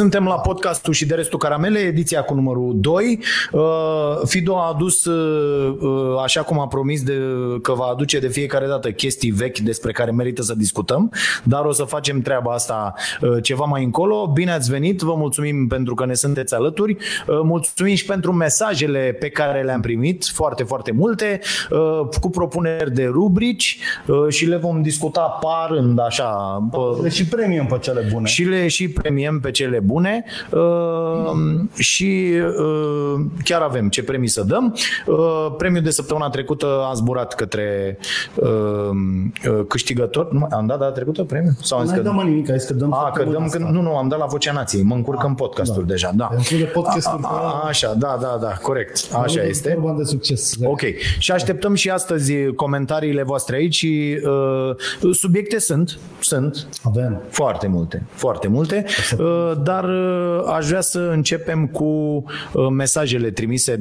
Suntem la podcastul Și de restul caramele, ediția cu numărul 2. Fido a adus, așa cum a promis, că va aduce de fiecare dată chestii vechi despre care merită să discutăm, dar o să facem treaba asta ceva mai încolo. Bine ați venit, vă mulțumim pentru că ne sunteți alături, mulțumim și pentru mesajele pe care le-am primit, foarte, foarte multe, cu propuneri de rubrici și le vom discuta parând așa. Le și premiem pe cele bune. Și le și premiem pe cele bune și chiar avem ce premii să dăm. Premiul de săptămâna trecută a zburat către câștigător. Am dat data trecută premiul? Sau nu dăm nimic, ai că dăm. A, că dăm când, nu, am dat la Vocea Nației. Mă încurc în podcastul deja, da. Așa, da, corect. Așa este. Orban de succes. Ok. Și așteptăm și astăzi comentariile voastre aici și subiecte sunt. Avem foarte multe, foarte multe, dar aș vrea să începem cu mesajele trimise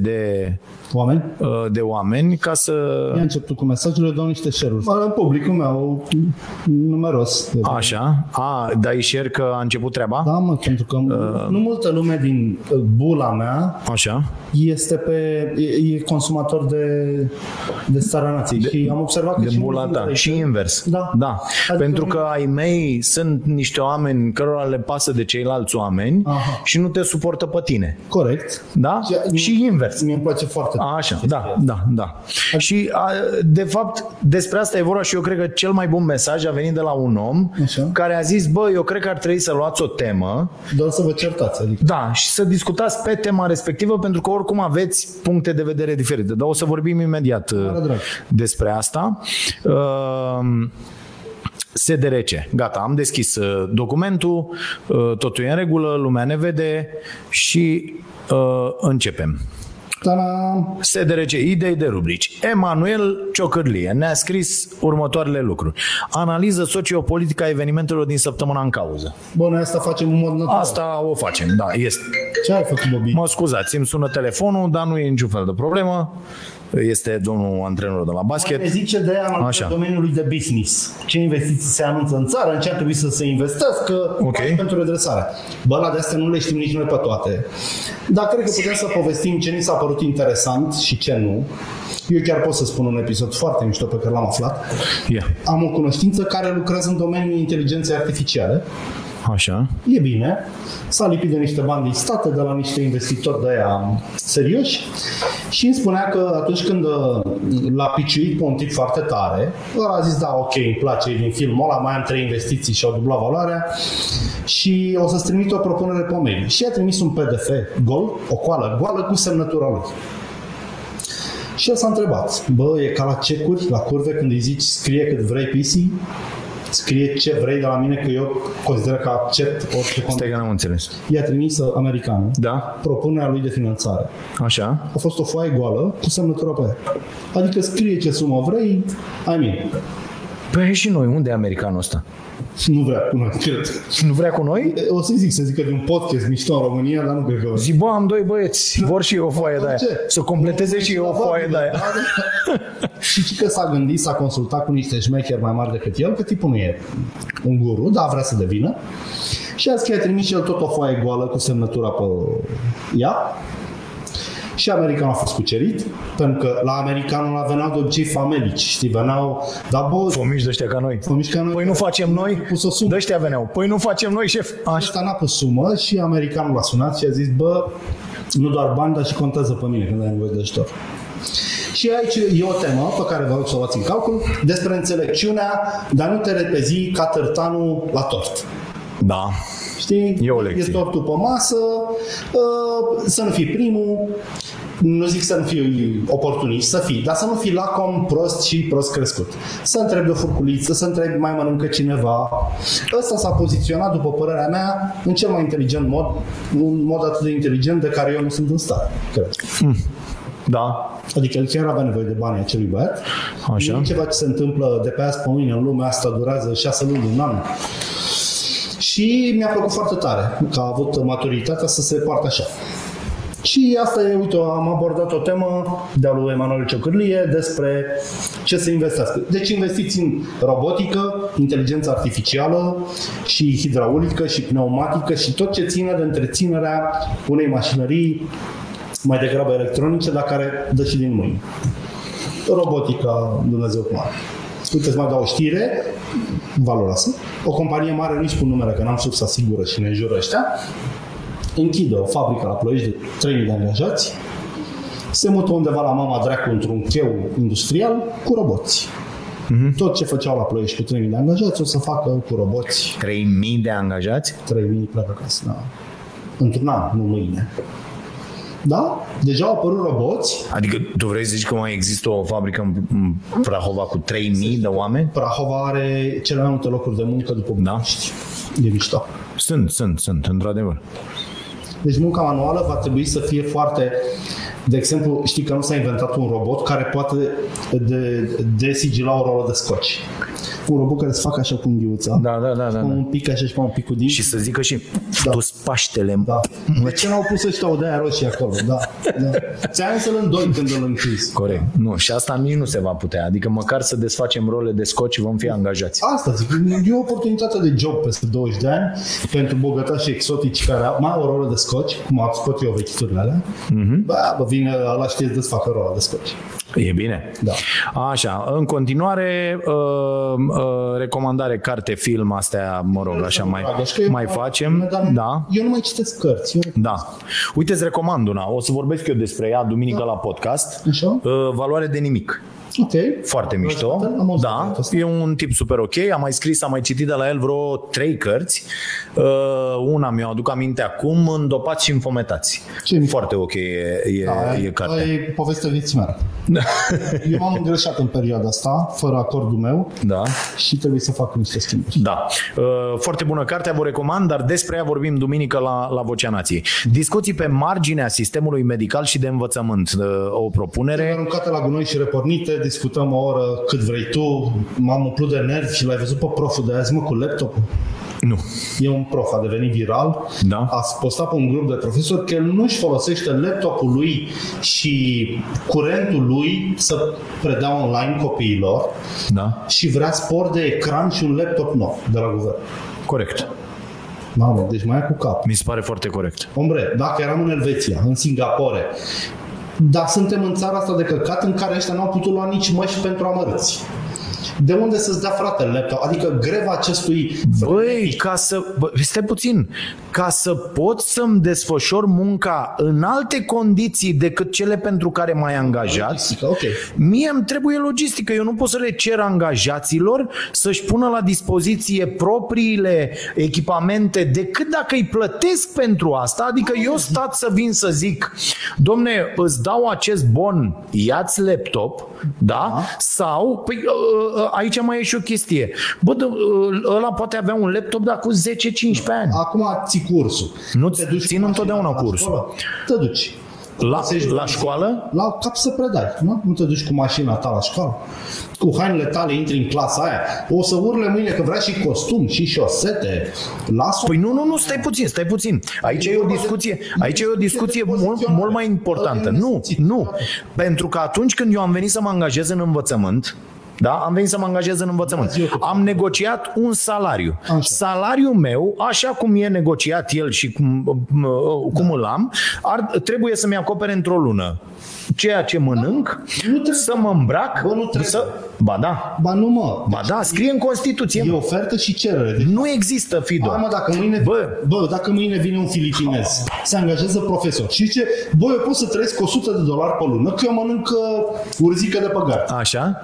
de oameni, ca să... I-a început cu mesajele, dau niște share-uri. Publicul meu, numeros. Așa, dai share că a început treaba? Da, mă, pentru că nu multă lume din bula mea este e consumator de Starea Nației și am observat că de și bula ta. Și invers. Da. Adică pentru că ai mei sunt niște oameni cărora le pasă de ceilalți oameni. Aha. Și nu te suportă pe tine. Corect. Da? Și invers. Mie îmi place foarte mult. Așa, da. Și de fapt despre asta e vorba și eu cred că cel mai bun mesaj a venit de la un om care a zis, bă, eu cred că ar trebui să luați o temă. Doar să vă certați. Adică. Da, și să discutați pe tema respectivă pentru că oricum aveți puncte de vedere diferite. Dar o să vorbim imediat despre asta. SDRC. Gata, am deschis documentul, totul e în regulă, lumea ne vede și începem. Ta-da! SDRC, idei de rubrici. Emanuel Ciocârlie ne-a scris următoarele lucruri. Analiză sociopolitică a evenimentelor din săptămâna în cauză. Bă, noi asta facem în mod natural. Asta o facem, da, este. Ce ai făcut, Bobby? Mă scuzați, îmi sună telefonul, dar nu e niciun fel de problemă. Este domnul antrenor de la basket. Mă zice de anul domeniului de business. Ce investiții se anunță în țară, în ce ar trebui să se investească pentru redresare. Bă, la de astea nu le știm nici noi pe toate. Dar cred că putem să povestim ce ni s-a părut interesant și ce nu. Eu chiar pot să spun un episod foarte mișto pe care l-am aflat. Yeah. Am o cunoștință care lucrează în domeniul inteligenței artificiale. Așa. E bine. S-a lipit de niște bani din state, de la niște investitori de-aia serioși și îmi spunea că atunci când l-a piciuit pe un tip foarte tare, a zis, da, ok, îmi place din filmul ăla, mai am 3 investiții și au dublat valoarea și o să-ți trimit o propunere pe mail. Și a trimis un PDF gol, o coală goală cu semnătura lui. Și el s-a întrebat, bă, e ca la cecuri, la curve, când îi zici scrie cât vrei pisii, scrie ce vrei de la mine, că eu consider că accept orice cont. Stai că n-am înțeles. I-a trimis americanul propunerea lui de finanțare. Așa. A fost o foaie goală cu semnătura pe ea. Adică scrie ce sumă vrei, Păi și noi, unde e americanul ăsta? Nu vrea cu noi, cred. Nu vrea cu noi? O să-i zic, că de un podcast mișto în România, dar nu cred că... Zi, bă, am 2 băieți, vor și eu o foaie de-aia. Să completeze și eu o foaie de-aia. Și că s-a gândit, s-a consultat cu niște șmecheri mai mari decât el, că tipul nu e un guru, dar vrea să devină. Și azi că i-a trimis și el tot o foaie goală cu semnătura pe ea. Și americanul a fost cucerit, pentru că la americanul ăla veneau de obicei famelici, știi, veneau, fomici de ăștia ca noi. Păi nu facem noi, de ăștia veneau. Păi nu facem noi, șef. Ăsta n-a pus sumă și americanul l-a sunat și a zis, bă, nu doar bani, dar și contează pe mine când ai nevoie de ajutor. Și aici e o temă pe care vă rog să o luați în calcul, despre înțelepciunea, dar nu te repezi ca tărtanul la tort. Da. Știi? E o lecție. E tortul pe masă, să nu fii primul, nu zic să nu fii oportunist, să fii, dar să nu fii lacom, prost și prost crescut. Să întrebi de o furculiță, să întrebi mai mănâncă cineva. Ăsta s-a poziționat, după părerea mea, în cel mai inteligent mod, un mod atât de inteligent de care eu nu sunt în stare, cred. Da. Adică el chiar avea nevoie de banii acelui băiat. Așa. Nu e ceva ce se întâmplă de pe azi pe mâine în lumea asta, durează 6 luni, un an. Și mi-a plăcut foarte tare că a avut maturitatea să se poartă așa. Și asta e, uite, am abordat o temă de-a lui Emanuel Ciocârlie despre ce să investească. Deci investiți în robotică, inteligență artificială și hidraulică și pneumatică și tot ce ține de întreținerea unei mașinării mai degrabă electronice, dar care dă și din mâini. Robotica, Dumnezeu cum are. Uite, îți mai dau o știre valoroasă. O companie mare, nici cu numele, că n-am știut să asigură și ne înjură ăștia, închide o fabrică la Ploiești de 3.000 de angajați, se mută undeva la mama dracu într-un cheu industrial cu roboți. Mm-hmm. Tot ce făceau la Ploiești cu 3.000 de angajați o să facă cu roboți. 3.000 de angajați? 3.000 prea pe casă, da. Într-un an, nu mâine. Da? Deja au apărut roboți. Adică tu vrei să zici că mai există o fabrică în Prahova cu 3.000 de oameni? Prahova are cele mai multe locuri de muncă după București. Da? E mișto. Sunt, într-adevăr. Deci munca manuală va trebui să fie foarte... De exemplu, știi că nu s-a inventat un robot care poate desigila o rolă de scoci. Un robot care să facă așa cu înghiuța. Da. Un pic așa și un pic cu din. Și să zică și dus paștele. Da. De ce n-au pus ăștia o de-aia roșie acolo? Da. Ți-am să-l îndoi când îl închizi. Corect. Nu, și asta nici nu se va putea. Adică măcar să desfacem role de scoci vom fi angajați. Asta zic. E o oportunitate de job peste 20 de ani pentru bogătași exotici care mai au o rolă de scoci, cum am scot eu vechiturile alea. Mm-hmm. Bă, vine ala știe să desfacă rola de scoci. E bine. Da. Așa, în continuare recomandare, carte, film, astea, mă rog, așa mai facem. Da. Eu nu mai citesc cărți. Da. Uite, îți recomand una. O să vorbesc eu despre ea duminică la podcast. Așa. Valoare de nimic. Okay. Foarte mișto. Da, e un tip super ok. Am mai scris, am mai citit de la el vreo 3 cărți. Una mi-o aduc aminte acum, Îndopați și înfometați. Ce foarte ok e cartea. E povestea vieții mele. Eu m-am îngreșat în perioada asta, fără acordul meu, da. Și trebuie să fac niște schimbări. Da. Foarte bună carte, vă recomand, dar despre ea vorbim duminică la Vocea Nației. Discuții pe marginea sistemului medical și de învățământ. O propunere. Aruncate la gunoi și repornite, discutăm o oră cât vrei tu, m-am umplut de nervi și l-ai văzut pe proful de azi, mă, cu laptopul? Nu. E un prof, a devenit viral, da. A postat pe un grup de profesori că el nu-și folosește laptopul lui și curentul lui să predea online copiilor, da. Și vrea spor de ecran și un laptop nou de la guvern. Corect. Mamă, deci mai ia cu cap. Mi se pare foarte corect. Ombre, dacă eram în Elveția, în Singapore, dar suntem în țara asta de căcat în care ăștia n-au putut lua nici măști pentru amărâți. De unde să-ți dea, frate, laptop? Adică greva acestui... Băi, stai puțin. Ca să pot să-mi desfășor munca în alte condiții decât cele pentru care m-ai angajat, logistică, okay. Mie îmi trebuie logistică. Eu nu pot să le cer angajaților să-și pună la dispoziție propriile echipamente decât dacă îi plătesc pentru asta. Adică eu stat să vin să zic, domne, îți dau acest bon, ia-ți laptop, da? Sau... Păi, aici mai e și o chestie. Bă, ăla poate avea un laptop dar cu 10-15 ani. Acum ții cursul. Nu te duci, țin întotdeauna cursul. Te duci. La școală? La cap să predai. Nu te duci cu mașina ta la școală. Cu hainele tale intri în clasa aia. O să urle mâine că vrea și costum și șosete. Las-o. Păi nu, stai puțin. Aici e o discuție mult mai importantă. Nu. Pentru că atunci când eu am venit să mă angajez în învățământ, da? Am venit să mă angajez în învățământ. Am negociat un salariu. Așa. Salariul meu, așa cum e negociat el și cum îl am, trebuie să-mi acopere într-o lună ceea ce mănânc, să mă îmbrac, Ba da, scrie în Constituție. E ofertă și cerere. Deci, nu există, Fido. Dacă mâine vine un filipinez, se angajează profesor și zice, bă, eu pot să trăiesc cu $100 pe lună, că eu mănânc urzică de păgări. Așa.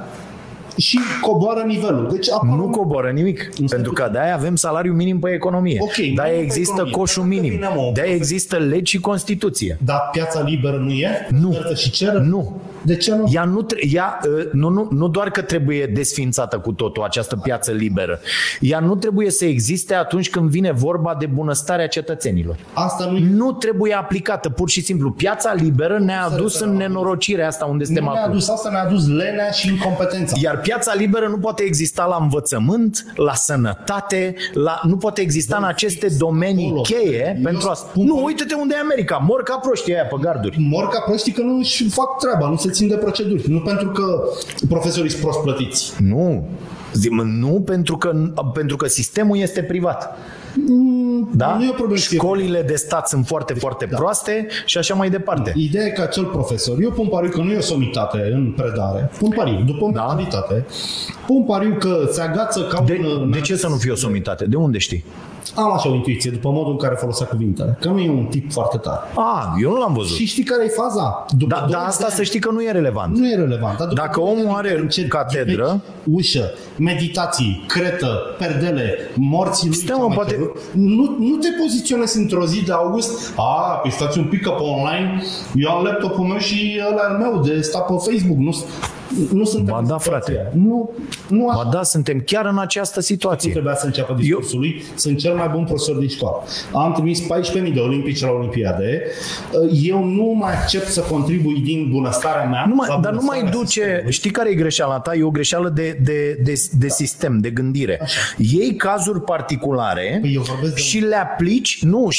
Și coboară nivelul. Deci nu coboară nimic, pentru că de-aia avem salariu minim pe economie. Okay, de-aia există coșul minim. De-aia există legi și Constituție. Dar piața liberă nu e? Nu. Și cerere? Nu. De ce nu? Ea nu doar că trebuie desființată cu totul această piață liberă. Ea nu trebuie să existe atunci când vine vorba de bunăstarea cetățenilor. Asta nu trebuie aplicată, pur și simplu. Piața liberă ne-a adus în nenorocirea asta unde suntem acum. Ne-a adus lenea și incompetența. Iar piața liberă nu poate exista la învățământ, la sănătate, nu poate exista în aceste domenii cheie pentru asta. Nu, uite-te unde e America. Mor ca proștii aia pe garduri. Mor ca proștii că nu își fac treaba, nu se țin de proceduri. Nu pentru că profesorii sunt prost plătiți. Nu, pentru că sistemul este privat. Da? Școlile de stat sunt foarte, foarte proaste și așa mai departe. Ideea e că acel profesor, eu pun pariu că nu e o somitate în predare, pun pariu că se agață ca un... De ce să nu fie o somitate? De unde știi? Am așa o intuiție, după modul în care folosea cuvintele, că nu e un tip foarte tare. Eu nu l-am văzut. Și știi care e faza? Dar asta să știi că nu e relevant. Nu e relevant. Dacă omul are catedră, ușă, meditații, cretă, perdele, morții lui... Nu te poziționezi într-o zi de august, păi stați un pic că pe online, eu am laptopul meu și ăla al meu de sta pe Facebook, nu suntem în situația aia. Suntem chiar în această situație. Nu trebuia să înceapă discursul lui. Sunt cel mai bun profesor din școală. Am trimis 14.000 de olimpici la Olimpiade. Eu nu mai accept să contribui din bunăstarea mea. Știi care e greșeala ta? E o greșeală de sistem, de gândire. Așa. Iei cazuri particulare și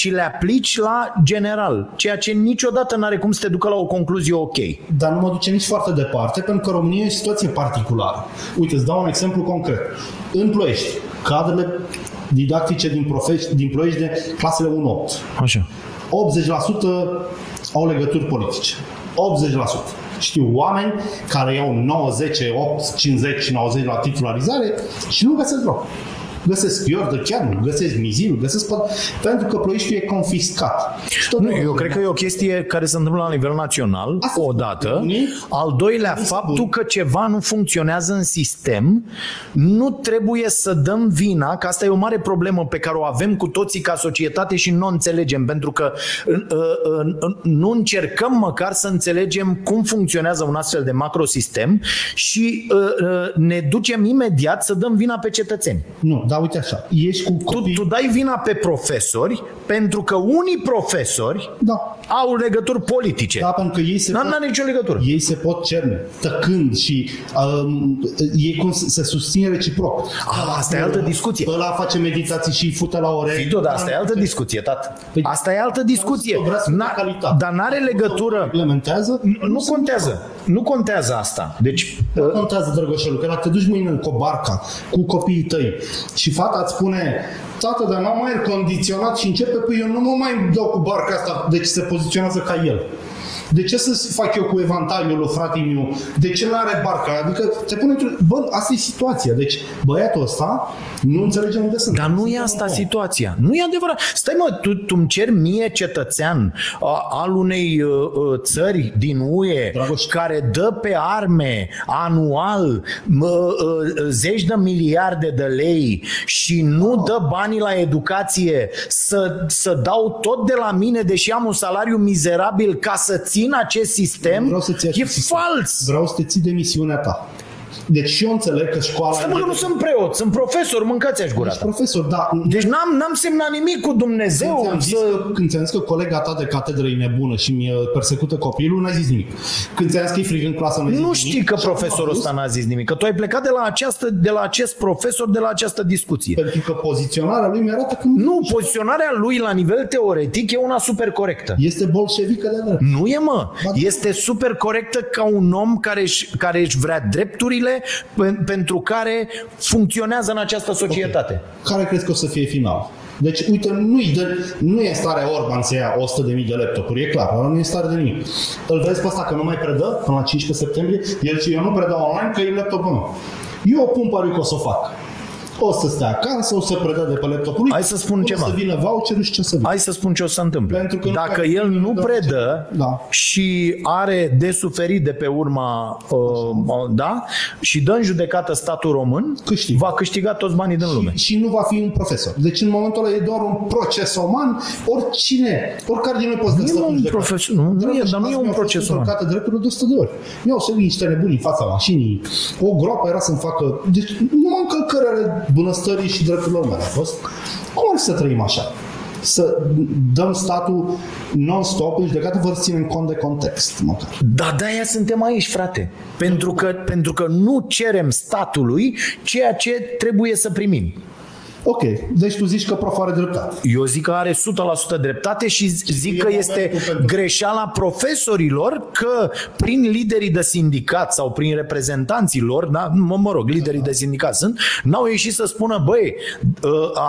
le aplici la general. Ceea ce niciodată n-are cum să te ducă la o concluzie ok. Dar nu mă duce nici foarte departe, pentru că România e o situație particulară. Uite, îți dau un exemplu concret. În Ploiești, cadrele didactice din Ploiești de clasele 1-8. Așa. 80% au legături politice. 80%. Știu oameni care iau 9, 10, 8, 50, 90 la titularizare și nu găsesc loc. Găsesc Iordă, chiar găsesc Mizil, găsesc... Pentru că Ploieștiul e confiscat. Eu cred că e o chestie care se întâmplă la nivel național, odată. Al doilea, faptul că ceva nu funcționează în sistem, nu trebuie să dăm vina, că asta e o mare problemă pe care o avem cu toții ca societate și nu o înțelegem, pentru că nu încercăm măcar să înțelegem cum funcționează un astfel de macrosistem și ne ducem imediat să dăm vina pe cetățeni. Nu, da. Uite așa, ești cu copii... tu dai vina pe profesori, pentru că unii profesori au legături politice. Da, pentru că ei se n-au nicio legătură. Ei se pot cerne, tăcând și ei cum se susțin reciproc. Asta e altă discuție. Ăla face meditații și îi fute la ore. Fidu, dar asta e altă discuție, tată. Asta e altă discuție. Dar n-are legătură. Nu contează asta. Deci nu contează, drăgoșelul, că dacă te duci mâine cu barca, cu copiii tăi, și fata îți spune: tată, dar n-am aer condiționat, și începe, păi eu nu mă mai dau cu barca asta. Deci se poziționează ca el. De ce să fac eu cu evantaiul lui fratele meu? De ce n-are barca? Adică te pune asta e situația. Deci băiatul ăsta nu înțelege unde sunt. Dar nu e asta situația. Nu e adevărat. Stai mă, tu îmi ceri mie, cetățean al unei țări din UE, Dragoș, care dă pe arme anual zeci de miliarde de lei și nu dă banii la educație, să dau tot de la mine, deși am un salariu mizerabil, ca să țin acest sistem? E fals! Vreau să te ții de misiunea ta. Deci și eu înțeleg că școala... Stă mă că nu sunt preot, sunt profesor, mâncați-aș gura ta. Profesor, da. Deci n-am semnat nimic cu Dumnezeu. Când ți-am zis că colega ta de catedră e nebună și mi persecută copilul, n-ai zis nimic. Când ți-am zis că e frig în clasă, n-ai zis nimic. Nu știi că profesorul ăsta n-a zis nimic, că tu ai plecat de la acest profesor, de la această discuție. Pentru că poziționarea lui mi-arată că... Nu, poziționarea lui la nivel teoretic e una super corectă. Este bolșevică de drept. Nu e, mă. Este super corectă ca un om care își vrea drepturile pentru care funcționează în această societate. Okay. Care crezi că o să fie final? Deci, uite, nu e starea Orban să ia 100.000 de laptopuri, e clar, nu e stare de nimic. Îl vezi pe ăsta că nu mai predă până la 15 septembrie, el zice: eu nu predau online că e laptopul meu. Eu o pun pariu că o să o fac. O să stea acasă, o să predea de pe laptopul lui. Hai să spun ceva. O să vină voucherul și ce să vină. Hai să spun ce o să întâmple. Dacă el nu predă și are de suferit de pe urma și dă în judecată statul român, va câștiga toți banii din lume. Și nu va fi un profesor. Deci în momentul ăla e doar un proces oman, oricine, oricare din noi poți dă statul judecată. Dar nu e un proces oman. Încălcată drepturile de 100 de ori. Mi-au servit niște nebuni în fața mașinii, o groapă era să-mi facă... Deci numai încălcări ale bunăstării și drepturilor mele a fost. Cum ar fi să trăim așa? Să dăm statul non-stop, deci de câte vă ținem cont de context, măcar. Da, de-aia suntem aici, frate. Pentru că nu cerem statului ceea ce trebuie să primim. Ok, deci tu zici că prof are dreptate. Eu zic că are 100% dreptate și zic că este greșeala profesorilor că prin liderii de sindicat sau prin reprezentanții lor, da? mă rog, liderii de sindicat sunt, n-au ieșit să spună, băi,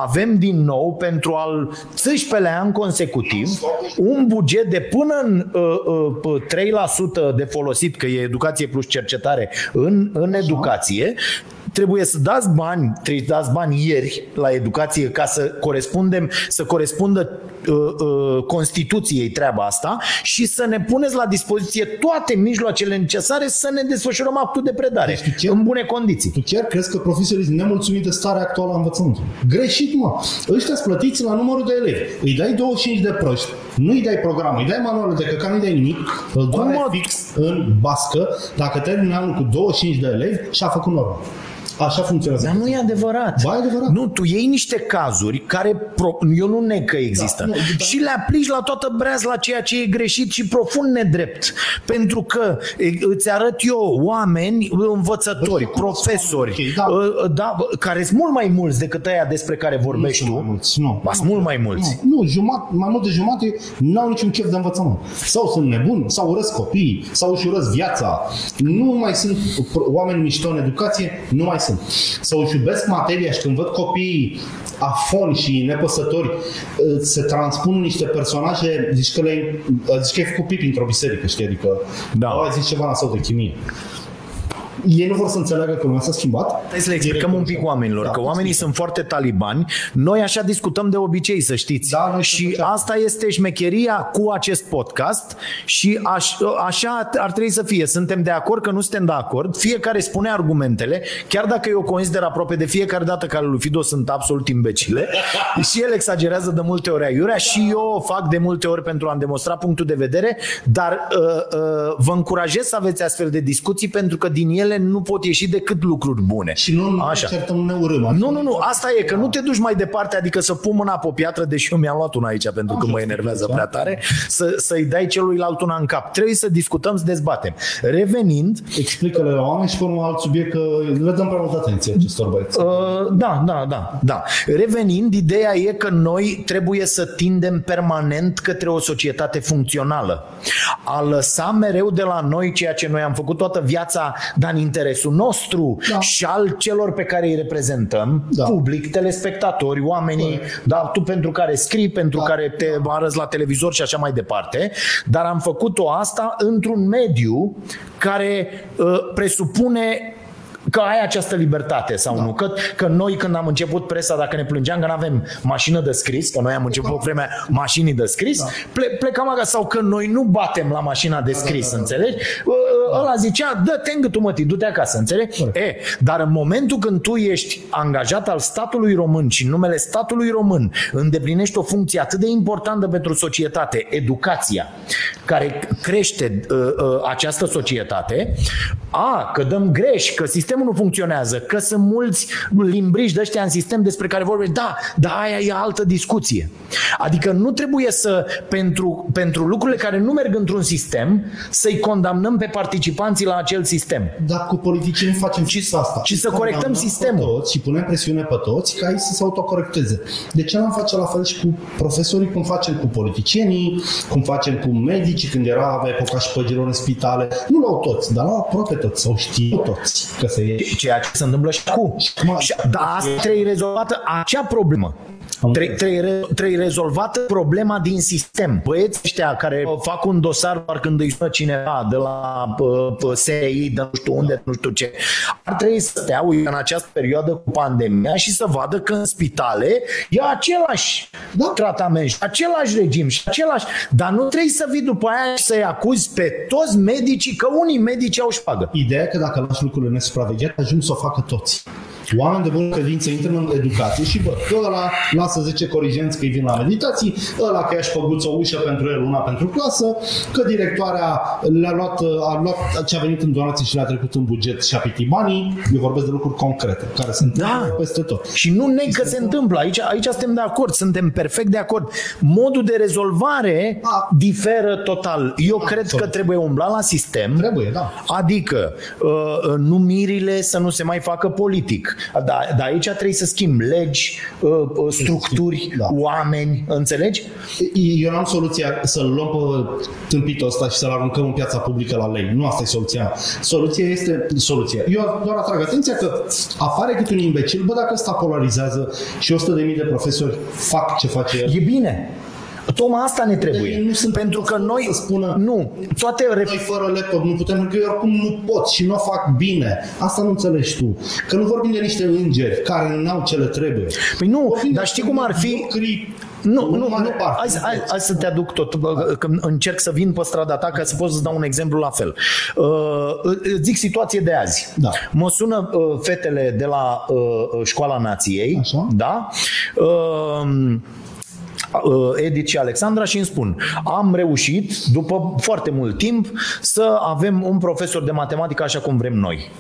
avem din nou pentru al 13-lea an consecutiv un buget de până în 3% de folosit, că e educație plus cercetare în educație. Trebuie să dați bani, ieri la educație ca să corespundem, să corespundă Constituției treaba asta și să ne puneți la dispoziție toate mijloacele necesare să ne desfășurăm actul de predare, deci în bune condiții. Tu chiar crezi că profesorii sunt nemulțumiți de starea actuală a învățământului? Greșit, mă! Ăștia-s plătiți la numărul de elevi. Îi dai 25 de proști, nu-i dai programul, îi dai manualul de căcan, nu-i dai nimic, îl doare fix în bască, dacă termin anul cu 25 de elevi și a făcut normal. Așa funcționează. Dar nu e adevărat. Ba, e adevărat. Nu, tu iei niște cazuri care eu nu neg că există. Da, nu, și le aplici la toată breazla ceea ce e greșit și profund nedrept. Pentru că îți arăt eu oameni, învățători, profesori, care sunt mult mai mulți decât aia despre care vorbești tu. Sunt mult mai mulți. Mai mult de jumate n-au niciun chef de învățământ. Sau sunt nebuni, sau urăsc copiii, sau își urăsc viața. Nu mai sunt oameni mișto în educație, nu mai sunt. Sau își iubesc materia și când văd copiii afoni și nepăsători se transpun niște personaje, zici că ai făcut pipi într-o biserică, știi? Adică au zis ceva nasol de chimie. Ei nu vor să înțeleagă că lumea s-a schimbat. Hai să le explicăm un pic oamenilor, că oamenii sunt foarte talibani. Noi așa discutăm de obicei, să știți. Da, și asta este șmecheria cu acest podcast și așa ar trebui să fie. Suntem de acord că nu suntem de acord. Fiecare spune argumentele, chiar dacă eu consider aproape de fiecare dată că lui Fido sunt absolut imbecile și el exagerează de multe ori aiurea și eu o fac de multe ori pentru a-mi demonstra punctul de vedere, dar vă încurajez să aveți astfel de discuții pentru că din ele nu pot ieși decât lucruri bune. Și nu, asta e, că nu te duci mai departe, adică să pun mâna pe o piatră, deși eu mi-am luat una aici pentru că mă enervează prea tare, să-i dai celuilalt una în cap. Trebuie să discutăm, să dezbatem. Revenind... Explică-le la oameni și până un alt subiect că le dăm prea multă atenție acestor băieți. Da. Revenind, ideea e că noi trebuie să tindem permanent către o societate funcțională. A lăsa mereu de la noi ceea ce noi am făcut toată viața, dar în interesul nostru și al celor pe care îi reprezentăm, public, telespectatori, oamenii, tu pentru care scrii, pentru care te arăți la televizor și așa mai departe, dar am făcut-o asta într-un mediu care presupune că ai această libertate sau nu. Că noi când am început presa, dacă ne plângeam că nu avem mașină de scris, că noi am început pe vremea mașinii de scris, plecam acasă, sau că noi nu batem la mașina de scris, înțelegi? Ăla zicea, dă-te în gâtul mătii, du-te acasă, înțelegi? Dar în momentul când tu ești angajat al statului român și în numele statului român îndeplinești o funcție atât de importantă pentru societate, educația, care crește această societate, că dăm greș, că sistemul nu funcționează, că sunt mulți limbriși de ăștia în sistem despre care vorbești, dar aia e altă discuție. Adică nu trebuie să, pentru lucrurile care nu merg într-un sistem, să-i condamnăm pe participanții la acel sistem. Dar cu politicieni facem și asta. Și să corectăm sistemul. Toți și punem presiune pe toți ca ei să se autocorecteze. De ce n-am face la fel și cu profesorii, cum facem cu politicienii, cum facem cu medicii, când era epoca șpăgilor în spitale. Nu luau toți, dar luau aproape toți, sau știu toți. Ceea ce se întâmplă și acum. Dar asta trebuie rezolvată acea problemă. Trei rezolvată problema din sistem. Băieți ăștia care fac un dosar doar când îi sună cineva de la SRI, de nu știu unde, nu știu ce, ar trebui să te au în această perioadă cu pandemia și să vadă că în spitale e același tratament și același regim și același... Dar nu trebuie să vii după aia și să-i acuzi pe toți medicii, că unii medici au șpagă. Ideea că dacă lași lucrurile nesupravegheate, ajung să o facă toți. Oameni de bună credință intră în educație și bă, ăla lasă 10 corigenți că-i vin la meditații, ăla că i-aș făcut o ușă pentru el, una pentru clasă, că directoarea a luat ce a venit în donații și le-a trecut în buget și a pitit banii. Eu vorbesc de lucruri concrete, care se întâmplă peste tot. Și nu ne că se întâmplă. Aici suntem de acord, suntem perfect de acord. Modul de rezolvare diferă total. Eu cred că trebuie umbla la sistem. Trebuie, da. Adică numirile să nu se mai facă politic. Dar aici trebuie să schimbi legi, structuri, oameni, înțelegi? Eu n-am soluția să-l luăm pe tâmpitul ăsta și să-l aruncăm în piața publică la lei. Nu asta e soluția. Soluția este soluția. Eu doar atrag atenția că apare cât un imbecil, bă, dacă ăsta polarizează și 100.000 de profesori fac ce face el. E bine. Toma, asta ne trebuie. Nu sunt pentru că noi spună, nu, toate noi fără laptop nu putem, pentru că eu oricum nu pot și nu o fac bine. Asta nu înțelegi tu. Că nu vorbim de niște îngeri care n-au ce le trebuie. Păi nu, vorbim, dar știi cum ar fi... Nu. Hai să te aduc tot, că încerc să vin pe strada ta ca să pot să-ți dau un exemplu la fel. Zic situație de azi. Da. Mă sună fetele de la Școala Nației. Așa. Da? Edith și Alexandra și îmi spun: am reușit, după foarte mult timp, să avem un profesor de matematică așa cum vrem noi,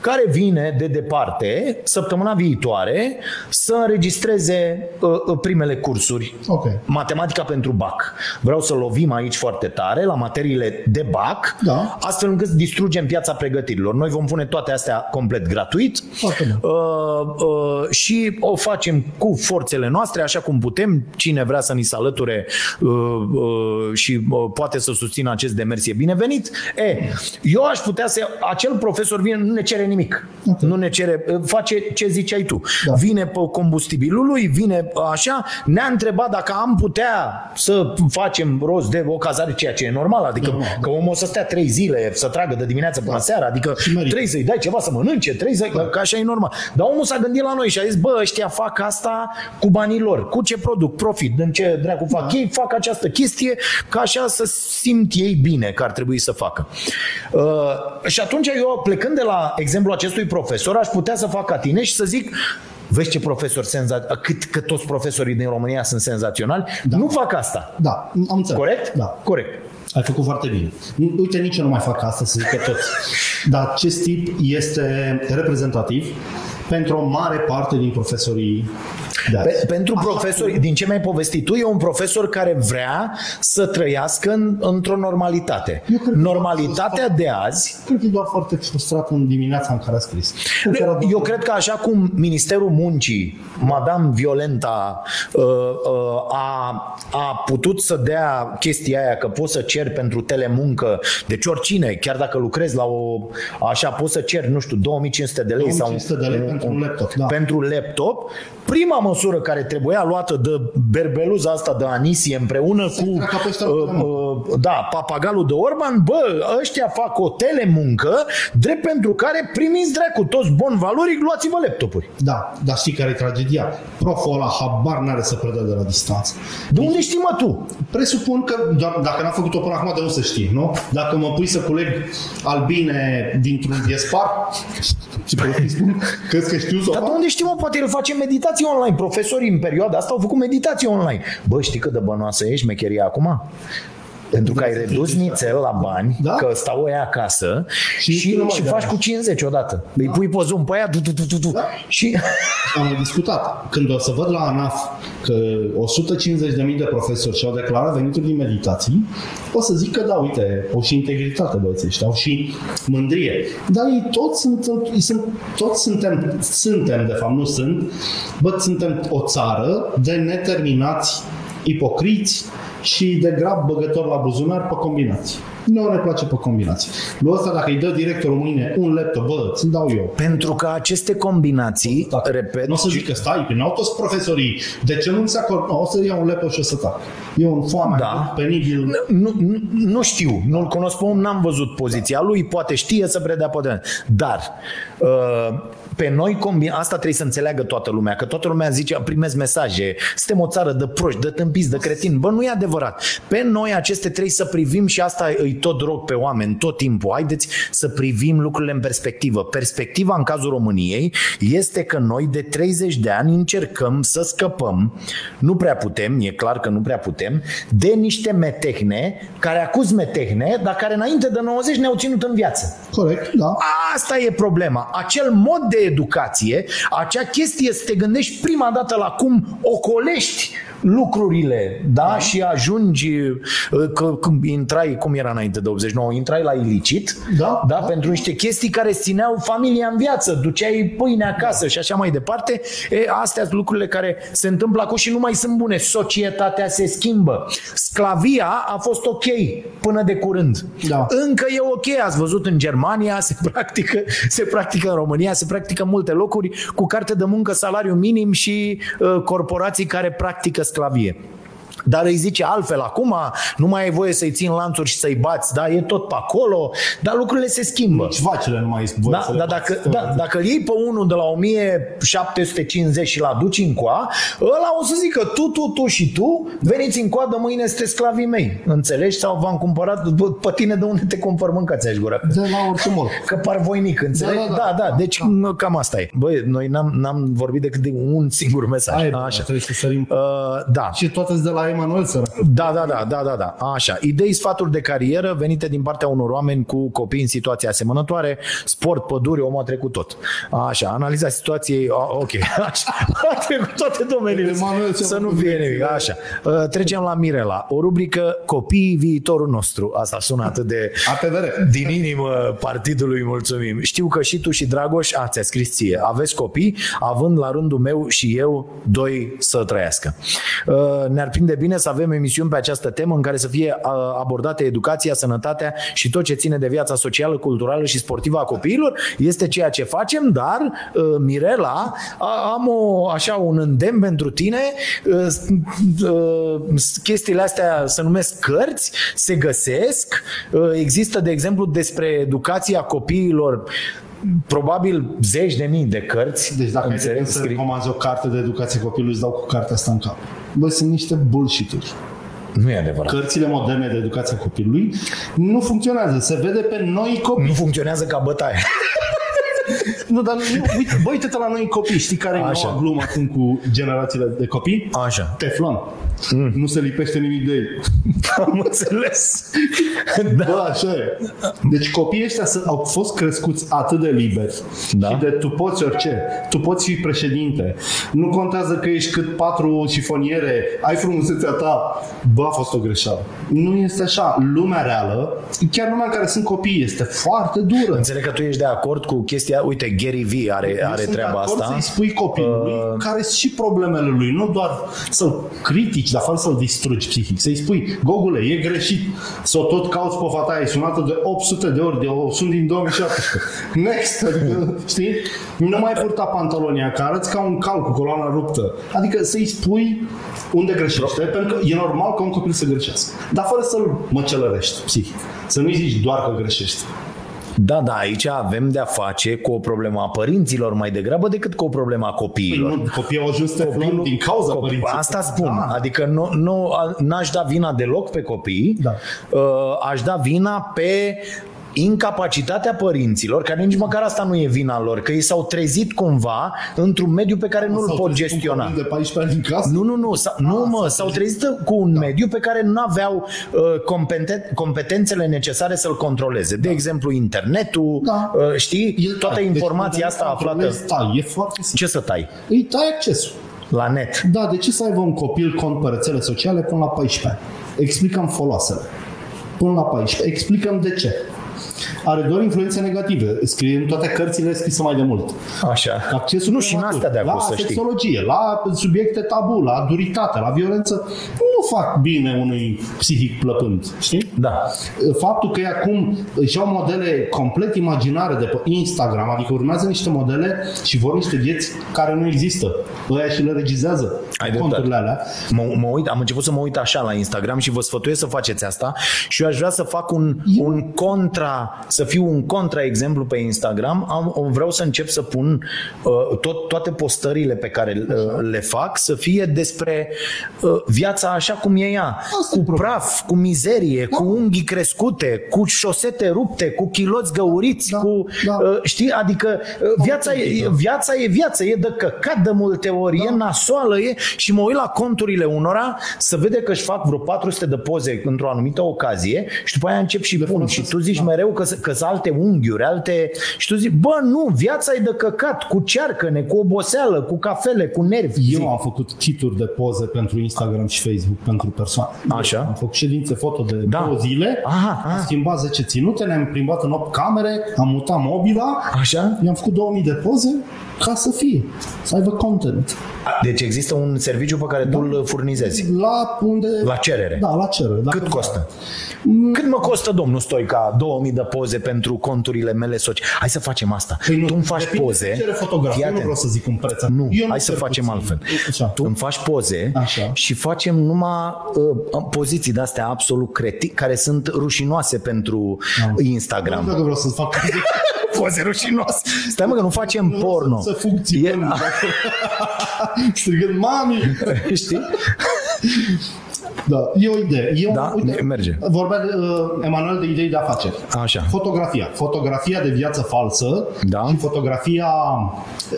care vine de departe săptămâna viitoare să înregistreze primele cursuri. Okay. Matematica pentru BAC. Vreau să lovim aici foarte tare la materiile de BAC, da, astfel încât să distrugem piața pregătirilor. Noi vom pune toate astea complet gratuit. Okay. Și o facem cu forțele noastre, așa cum putem. Cine vrea să ni se alăture și poate să susțină acest demers e binevenit. Eu aș putea să... Acel profesor vine, nu ne cere nimic. Okay. Nu ne cere... Face ce ziceai tu. Da. Vine pe combustibilul lui, vine așa, ne-a întrebat dacă am putea să facem rost de o cazare, ceea ce e normal. Adică că omul o să stea 3 zile, să tragă de dimineață până seara, adică trebuie să-i dai ceva să mănânce, că așa e normal. Dar omul s-a gândit la noi și a zis: bă, ăștia fac asta cu banii lor. Cu ce produc? Profit, din ce dracu fac ei, fac această chestie ca așa să simt ei bine că ar trebui să facă. Și atunci eu, plecând de la exemplul acestui profesor, aș putea să fac ca tine și să zic: vezi ce profesori senzaționali, cât că toți profesorii din România sunt senzaționali, nu fac asta. Da, am înțeles. Corect? Da. Corect. Ai făcut foarte bine. Uite, nici eu nu mai fac asta, să zică toți. Dar acest tip este reprezentativ pentru o mare parte din profesorii de azi. Pentru profesorii, din ce mi-ai povestit tu, e un profesor care vrea să trăiască într-o normalitate. Normalitatea de azi... Cred că e doar foarte frustrat în dimineața în care a scris. Eu cred că așa cum Ministerul Muncii, Madame Violenta, a putut să dea chestia aia că poți să ceri pentru telemuncă, deci oricine, chiar dacă lucrezi la o... Așa, poți să ceri, nu știu, 2500 de lei sau... Pentru laptop, da. Pentru laptop, prima măsură care trebuia luată de berbeluza asta de Anisie împreună cu papagalul de Orban: bă, ăștia fac o telemuncă drept pentru care primiți dracu toți boni valoric, luați-vă laptopuri. Da, dar știi care e tragedia? Proful ăla habar n-are să predea de la distanță. De unde știi, mă, tu? Presupun că, dacă n-am făcut-o până acum, de unde să știi, nu? Dacă mă pui să culeg albine dintr-un viespar, ce profil spun? Crezi că știu să o fac? Dar de unde știi, mă? Poate el face meditații online. Profesorii în perioada asta au făcut meditații online. Bă, știi cât de bănoasă ești, mecheria, acum? Pentru că ai redus nițel la bani, da? Că stau ăia acasă și faci cu 50 odată. Da. Îi pui pe Zoom pe aia, da? Și... Am discutat. Când o să văd la ANAF că 150.000 de profesori și-au declarat venituri din meditații, o să zic că da, uite, au și integritate băieții ăștia, au și mândrie. Dar ei toți suntem, de fapt nu sunt, bă, suntem o țară de neterminați ipocriți, și de grab băgător la buzunar pe combinații. Nu ne place pe combinații. Lui ăsta, dacă îi dă directorul mâine un laptop, bă, ți-l dau eu. Pentru că aceste combinații, da, repet... Nu o să zic că stai, că n-au toți profesorii. De ce nu-mi se acordă? No, o să iau un laptop și o să tac. E un foame, da, penibil. Nu știu, nu-l cunosc pe om, n-am văzut poziția lui, poate știe să predea poate. Dar... pe noi, asta trebuie să înțeleagă toată lumea, că toată lumea zice, primesc mesaje, suntem o țară de proști, de tâmpiți, de cretini. Bă, nu e adevărat. Pe noi aceste trebuie să privim și asta îi tot rog pe oameni, tot timpul. Haideți să privim lucrurile în perspectivă. Perspectiva în cazul României este că noi de 30 de ani încercăm să scăpăm, nu prea putem, e clar că nu prea putem, de niște metehne, care acuz metehne, dar care înainte de 90 ne-au ținut în viață. Corect, da. Asta e problema. Acel mod de educație, acea chestie să te gândești prima dată la cum ocolești lucrurile, da? Da. Și ajungi că intrai, cum era înainte de 89, intrai la ilicit, da? Pentru niște chestii care țineau familia în viață, duceai pâine acasă, da, și așa mai departe. Astea sunt lucrurile care se întâmplă acum și nu mai sunt bune. Societatea se schimbă. Sclavia a fost ok până de curând. Da. Încă e ok. Ați văzut în Germania, se practică în România, se practică multe locuri cu carte de muncă, salariu minim și corporații care practică sclavie. Dar îi zice altfel acum, nu mai ai voie să-i țin lanțuri și să-i bați, da, e tot pe acolo, dar lucrurile se schimbă. Nici vacile nu mai e voie, da, să le bați. Dacă îl iei pe unul de la 1750 și l-aduci încoa, ăla o să zică tu și tu, veniți încoa, de mâine sunteți sclavii mei. Înțelegi? Sau v-am cumpărat, pe tine de unde te cumpăr mâncați aș gură? De la oricum. Că par voinic, înțelegi? Da. Deci da. Cam asta e. Băi, noi n-am vorbit decât de un singur mesaj. Așa. Trebuie să sărim. Da. Și toate de la Emanuel, sărac. Da. Așa. Idei, sfaturi de carieră venite din partea unor oameni cu copii în situații asemănătoare, sport, pădure, omul a trecut tot. Așa, analiza situației, ok. Așa. A trecut toate domeniile. Să nu fie nimic. Așa. Trecem la Mirela. O rubrică Copiii, viitorul nostru. Asta sună atât de APVR. Din inimă partidului, mulțumim. Știu că și tu și Dragoș, ți-a scris ție, aveți copii, având la rândul meu și eu doi să trăiască. Ne-ar prinde bine să avem emisiuni pe această temă în care să fie abordate educația, sănătatea și tot ce ține de viața socială, culturală și sportivă a copiilor. Este ceea ce facem, dar Mirela, am un îndemn pentru tine. Chestiile astea se numesc cărți, se găsesc. Există, de exemplu, despre educația copiilor probabil 10.000 de cărți. Deci dacă înțeleg să recomanzi o carte de educație copilului, îți dau cu cartea asta în cap. Băi, sunt niște bullshit-uri. Nu e adevărat. Cărțile moderne de educație copilului nu funcționează. Se vede pe noi copii. Nu funcționează ca bătaie. Nu, dar uite-te la noi copii. Știi care e noua glumă acum cu generațiile de copii? Așa. Teflon. Nu se lipește nimic de ei. Am înțeles. Da. Bă, așa e. Deci copiii ăștia au fost crescuți atât de liberi. Da. Și de tu poți orice. Tu poți fi președinte. Nu contează că ești cât 4 șifoniere. Ai frumusețea ta. Bă, a fost o greșeală. Nu este așa. Lumea reală, chiar lumea în care sunt copii, este foarte dură. Înțeleg că tu ești de acord cu chestia. Uite, Gary V are treaba asta. Să-i spui copilului care sunt și problemele lui. Nu doar să-l critici, dar fără să-l distrugi psihic. Să-i spui, Gogule, e greșit să o tot cauți pe fata aia, e sunată de 800 de ori, sunt din 2017. Next! Știi? Nu mai purta pantalonia, că arăți ca un cal cu coloana ruptă. Adică să-i spui unde greșește, pentru că e normal ca un copil să greșească. Dar fără să-l măcelărești psihic. Să nu-i zici doar că greșești. Da, aici avem de-a face cu o problemă a părinților mai degrabă decât cu o problemă a copiilor. Copiii au ajuns teflon din cauza părinților. Asta spun. Da. Adică nu, n-aș da vina deloc pe copii, da. Aș da vina pe incapacitatea părinților, care nici măcar asta nu e vina lor, că ei s-au trezit cumva într-un mediu pe care nu-l pot gestiona. De 14 ani din casă? S-au trezit cu un mediu pe care nu aveau competențele necesare să-l controleze. De exemplu, internetul, știi, toată informația asta aflată. E foarte simplu. Ce să tai? Îi tai accesul. La net. Da, de ce să aibă un copil cont pe rețele sociale până la 14 ani? Explicăm foloasele. Până la 14. Explicăm de ce. Are doar influențe negative. Scrie în toate cărțile scrise mai de mult. Așa. Accesul nu și în astea de acolo, să știi. La sexologie, la subiecte tabu, la duritate, la violență. Nu fac bine unui psihic plăpând, știi? Da. Faptul că acum își iau modele complet imaginare de pe Instagram, adică urmează niște modele și vor niște vieți care nu există. Ăia și le regizează. Ai conturile alea. Mă uit, am început să mă uit așa la Instagram și vă sfătuiesc să faceți asta și eu aș vrea să fac un contra, să fiu un contraexemplu pe Instagram. Vreau să încep să pun toate postările pe care le fac să fie despre viața așa cum e ea. Asta cu praf, cu mizerie, da, cu unghii crescute, cu șosete rupte, cu chiloți găuriți, da, cu... Da. Știi? Adică viața e de căcat de multe ori, da, e nasoală, e... Și mă uit la conturile unora să vede că își fac vreo 400 de poze într-o anumită ocazie și după aia încep și de pun. Frumos. Și tu zici, da, mereu că sunt alte unghiuri, alte... Și tu zici, bă, nu, viața e de căcat, cu cearcăne, cu oboseală, cu cafele, cu nervi. Eu am făcut kituri de poze pentru Instagram și Facebook pentru persoane. Așa. Am făcut ședințe foto de 2 zile, am schimbat 10 ținute, ne-am plimbat în 8 camere, am mutat mobila, așa, i-am făcut 2000 de poze ca să fie, să aibă content. Deci există un serviciu pe care tu îl furnizezi? La cerere? Da, la cerere. Cât costă? Cât mă costă, domnul Stoica, 2000 de poze pentru conturile mele sociale? Hai să facem asta. Păi nu, tu îmi faci poze. Eu nu vreau să zic un preț. Nu, hai să facem altfel. Așa. Tu îmi faci poze, așa, și facem numai poziții de-astea absolut cretic, care sunt rușinoase pentru Instagram. Nu știu că vreau să fac poze rușinoase. Stai mă că nu facem porno. Să funcționăm. Strigând, mami! Știi? Da, e o idee. Uite, merge. Vorbea Emanuel de idei de afaceri. Așa. Fotografia de viață falsă, da, și fotografia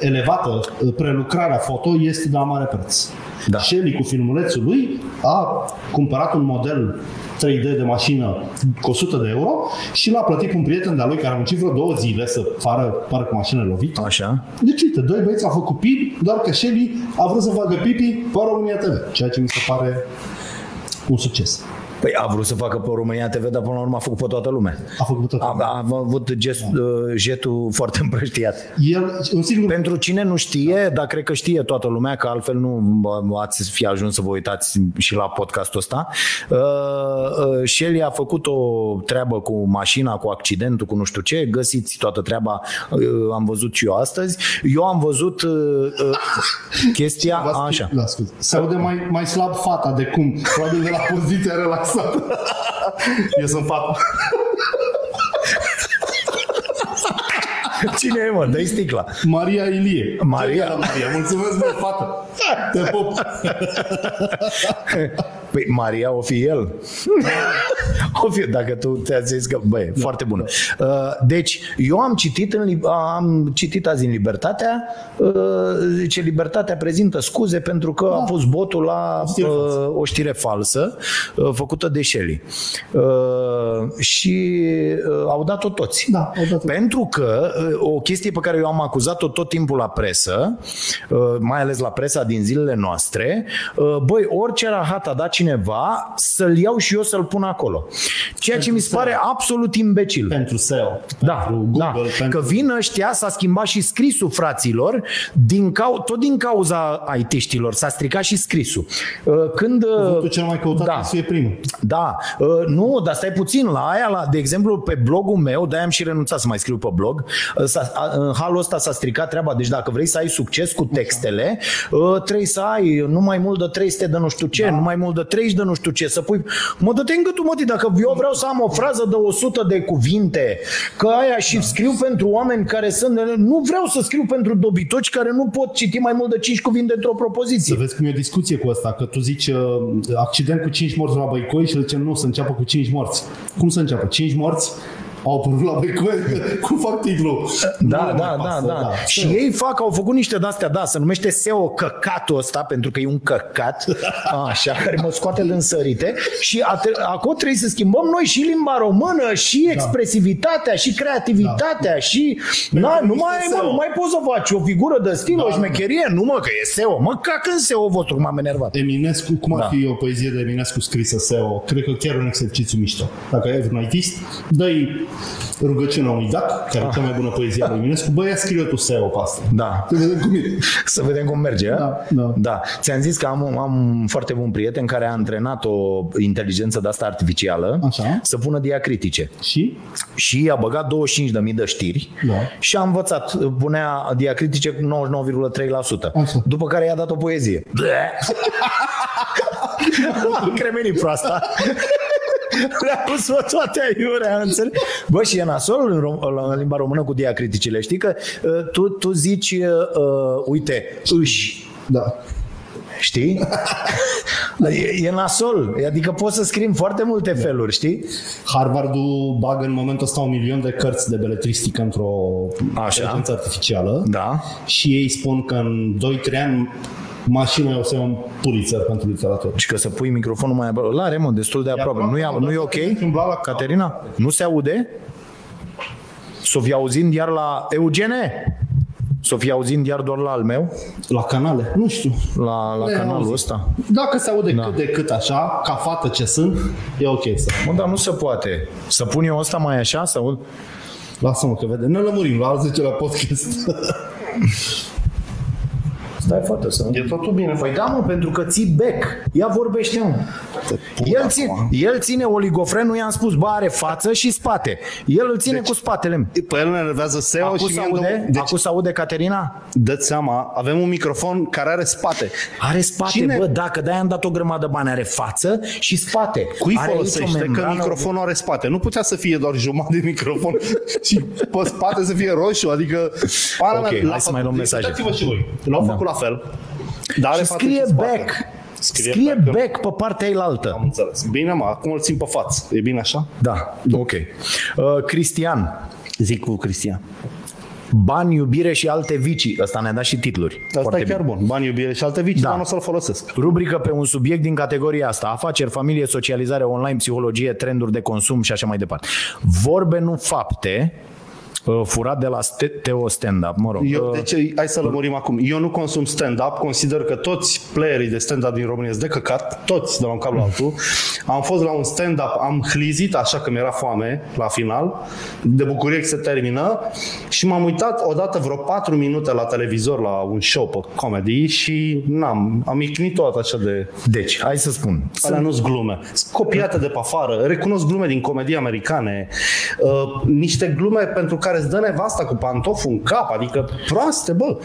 elevată, prelucrarea foto, este de la mare preț. Da. Shelly cu filmulețul lui a cumpărat un model 3D de mașină cu 100 de euro și l-a plătit cu un prieten de-a lui care a muncit vreo 2 zile să pară cu mașină lovită. Așa. Deci uite, 2 băieți au făcut pipi, doar că Shelly a vrut să facă pipi pe România TV, ceea ce mi se pare un succes. Păi a vrut să facă pe România TV, dar până la urmă a făcut pe toată lumea. A avut jetul foarte împrăștiat. Pentru cine nu știe, dar cred că știe toată lumea, că altfel nu ați fi ajuns să vă uitați și la podcastul ăsta. Shelly a făcut o treabă cu mașina, cu accidentul, cu nu știu ce, găsiți toată treaba, am văzut și eu astăzi. Eu am văzut chestia așa. Se aude mai slab fata de cum, probabil de la poziția relaxată. Eu sunt fata. Cine e, mă? Dă-i sticla. Maria Ilie. Maria. Mulțumesc, mă, fată. Te pup. Păi Maria o fi el. Dacă tu ți-ai zis că... Băi, da, foarte bună. Deci, eu am citit azi în Libertatea, zice, Libertatea prezintă scuze pentru că a pus botul la o știre falsă făcută de Shelly. Și au dat-o toți. Da, au dat-o. Pentru că o chestie pe care eu am acuzat-o tot timpul la presă, mai ales la presa din zilele noastre, băi, orice rahat a dat cineva, să-l iau și eu să-l pun acolo. Ceea ce mi se pare absolut imbecil. Pentru SEO, pentru Google. Da. Că vin ăștia, s-a schimbat și scrisul, fraților, tot din cauza IT-știlor, s-a stricat și scrisul. Când... Cuvântul cel mai căutat să fie primul. Da. Nu, dar stai puțin la aia, de exemplu, pe blogul meu, de-aia am și renunțat să mai scriu pe blog, în halul ăsta s-a stricat treaba. Deci dacă vrei să ai succes cu textele, trebuie să ai nu mai mult de 300 de nu știu ce, nu mai mult de 30 de nu știu ce, să pui... Mă, dă-te în gâtul, mătii, dacă eu vreau să am o frază de 100 de cuvinte, că aia și scriu pentru oameni care sunt... Nu vreau să scriu pentru dobitoci care nu pot citi mai mult de 5 cuvinte într-o propoziție. Să vezi cum e o discuție cu asta, că tu zici accident cu 5 morți la Băicoi și îl zicem nu, să înceapă cu 5 morți. Cum să înceapă? 5 morți? Au apărut la Băicoi, cum fac titlul? Da. Și ei au făcut niște de-astea, se numește SEO căcatul ăsta, pentru că e un căcat, așa, care mă scoate lânsărite și acolo trebuie să schimbăm noi și limba română, și expresivitatea, și creativitatea, și... Nu mai poți să faci o figură de stil, o șmecherie, nu mă, că e SEO, mă, cac în SEO vostru, m-am enervat. Eminescu, cum ar fi o poezie de Eminescu scrisă SEO? Cred că chiar un exercițiu mișto. Dacă e vreun artist, dă-i Rugăciunea unui dac, care e cea mai bună poezie a lui Eminescu. Bă, ia scriu tu să o pasă. Da. Să vedem cum e. Să vedem cum merge. Da, da. Da. Ți-am zis că am un foarte bun prieten care a antrenat o inteligență de asta artificială. Așa. Să pună diacritice. Și a băgat 25.000 de știri. Da. Și a învățat. Punea diacritice cu 99,3%. Așa. După care i-a dat o poezie. Cremenii proasta. Le-a pus toate aiurea, înțeleg? Bă, și e nasolul în limba română cu diacriticile. Știi că tu zici, uite, își. Da. Știi? E nasol. Adică poți să scrii foarte multe feluri, știi? Harvardul bagă în momentul ăsta 1.000.000 de cărți de beletristică într-o inteligență artificială. Da. Și ei spun că în 2-3 ani mașina o să iau un Pulitzer pentru literatură. Și că să pui microfonul mai aproape. La Remon, destul de aproape. Nu e ok? Caterina? Nu se aude? S-o fi auzind iar la Eugene? S-o fi auzind iar doar la al meu? La canale? Nu știu. La canalul ăsta? Dacă se aude cât de cât așa, ca fată ce sunt, e ok să... Mă, dar nu se poate. Să pun eu ăsta mai așa? Să aud? Lasă-mă că vede. Ne lămurim la al 10-lea podcast. Stai, fată, să... E totul bine. Păi da, mă, pentru că ții bec. Ia vorbește, mă. El ține oligofrenul, i-am spus, bă, are față și spate. El îl ține cu spatele. Păi el ne enervează SEO. Acum se aude, Caterina? Dă-ți seama, avem un microfon care are spate. Are spate, bă, dacă de-aia am dat o grămadă bani, are față și spate. Cui folosește că microfonul are spate? Nu putea să fie doar jumătate de microfon și pe spate să fie roșu, adică... Ok, hai să mai luăm mesaje. Dați-vă și voi. L-au făcut la fel. Dar și scrie back. Scrie back pe partea ailaltă. Am înțeles. Bine, mă, acum îl țin pe față. E bine așa? Da. Ok. Cristian. Zic cu Cristian. Bani, iubire și alte vicii. Ăsta ne-a dat și titluri. Asta e chiar bun. Bani, iubire și alte vicii, dar nu o să-l folosesc. Rubrică pe un subiect din categoria asta. Afaceri, familie, socializare online, psihologie, trenduri de consum și așa mai departe. Vorbe, nu fapte. Furat de la Teo stand-up, mă rog. Deci, hai să lămurim acum. Eu nu consum stand-up, consider că toți playerii de stand-up din România sunt de căcat, toți de la un cap la altul. Am fost la un stand-up, am hlizit, așa că mi-era foame la final, de bucurie că se termină, și m-am uitat odată vreo 4 minute la televizor la un show pe comedy și am icnit tot așa de... Deci, hai să spun. Alea nu-s glume. Copiate de pe afară, recunosc glume din comedii americane, niște glume pentru care îți dă nevasta cu pantoful în cap, adică proaste, bă,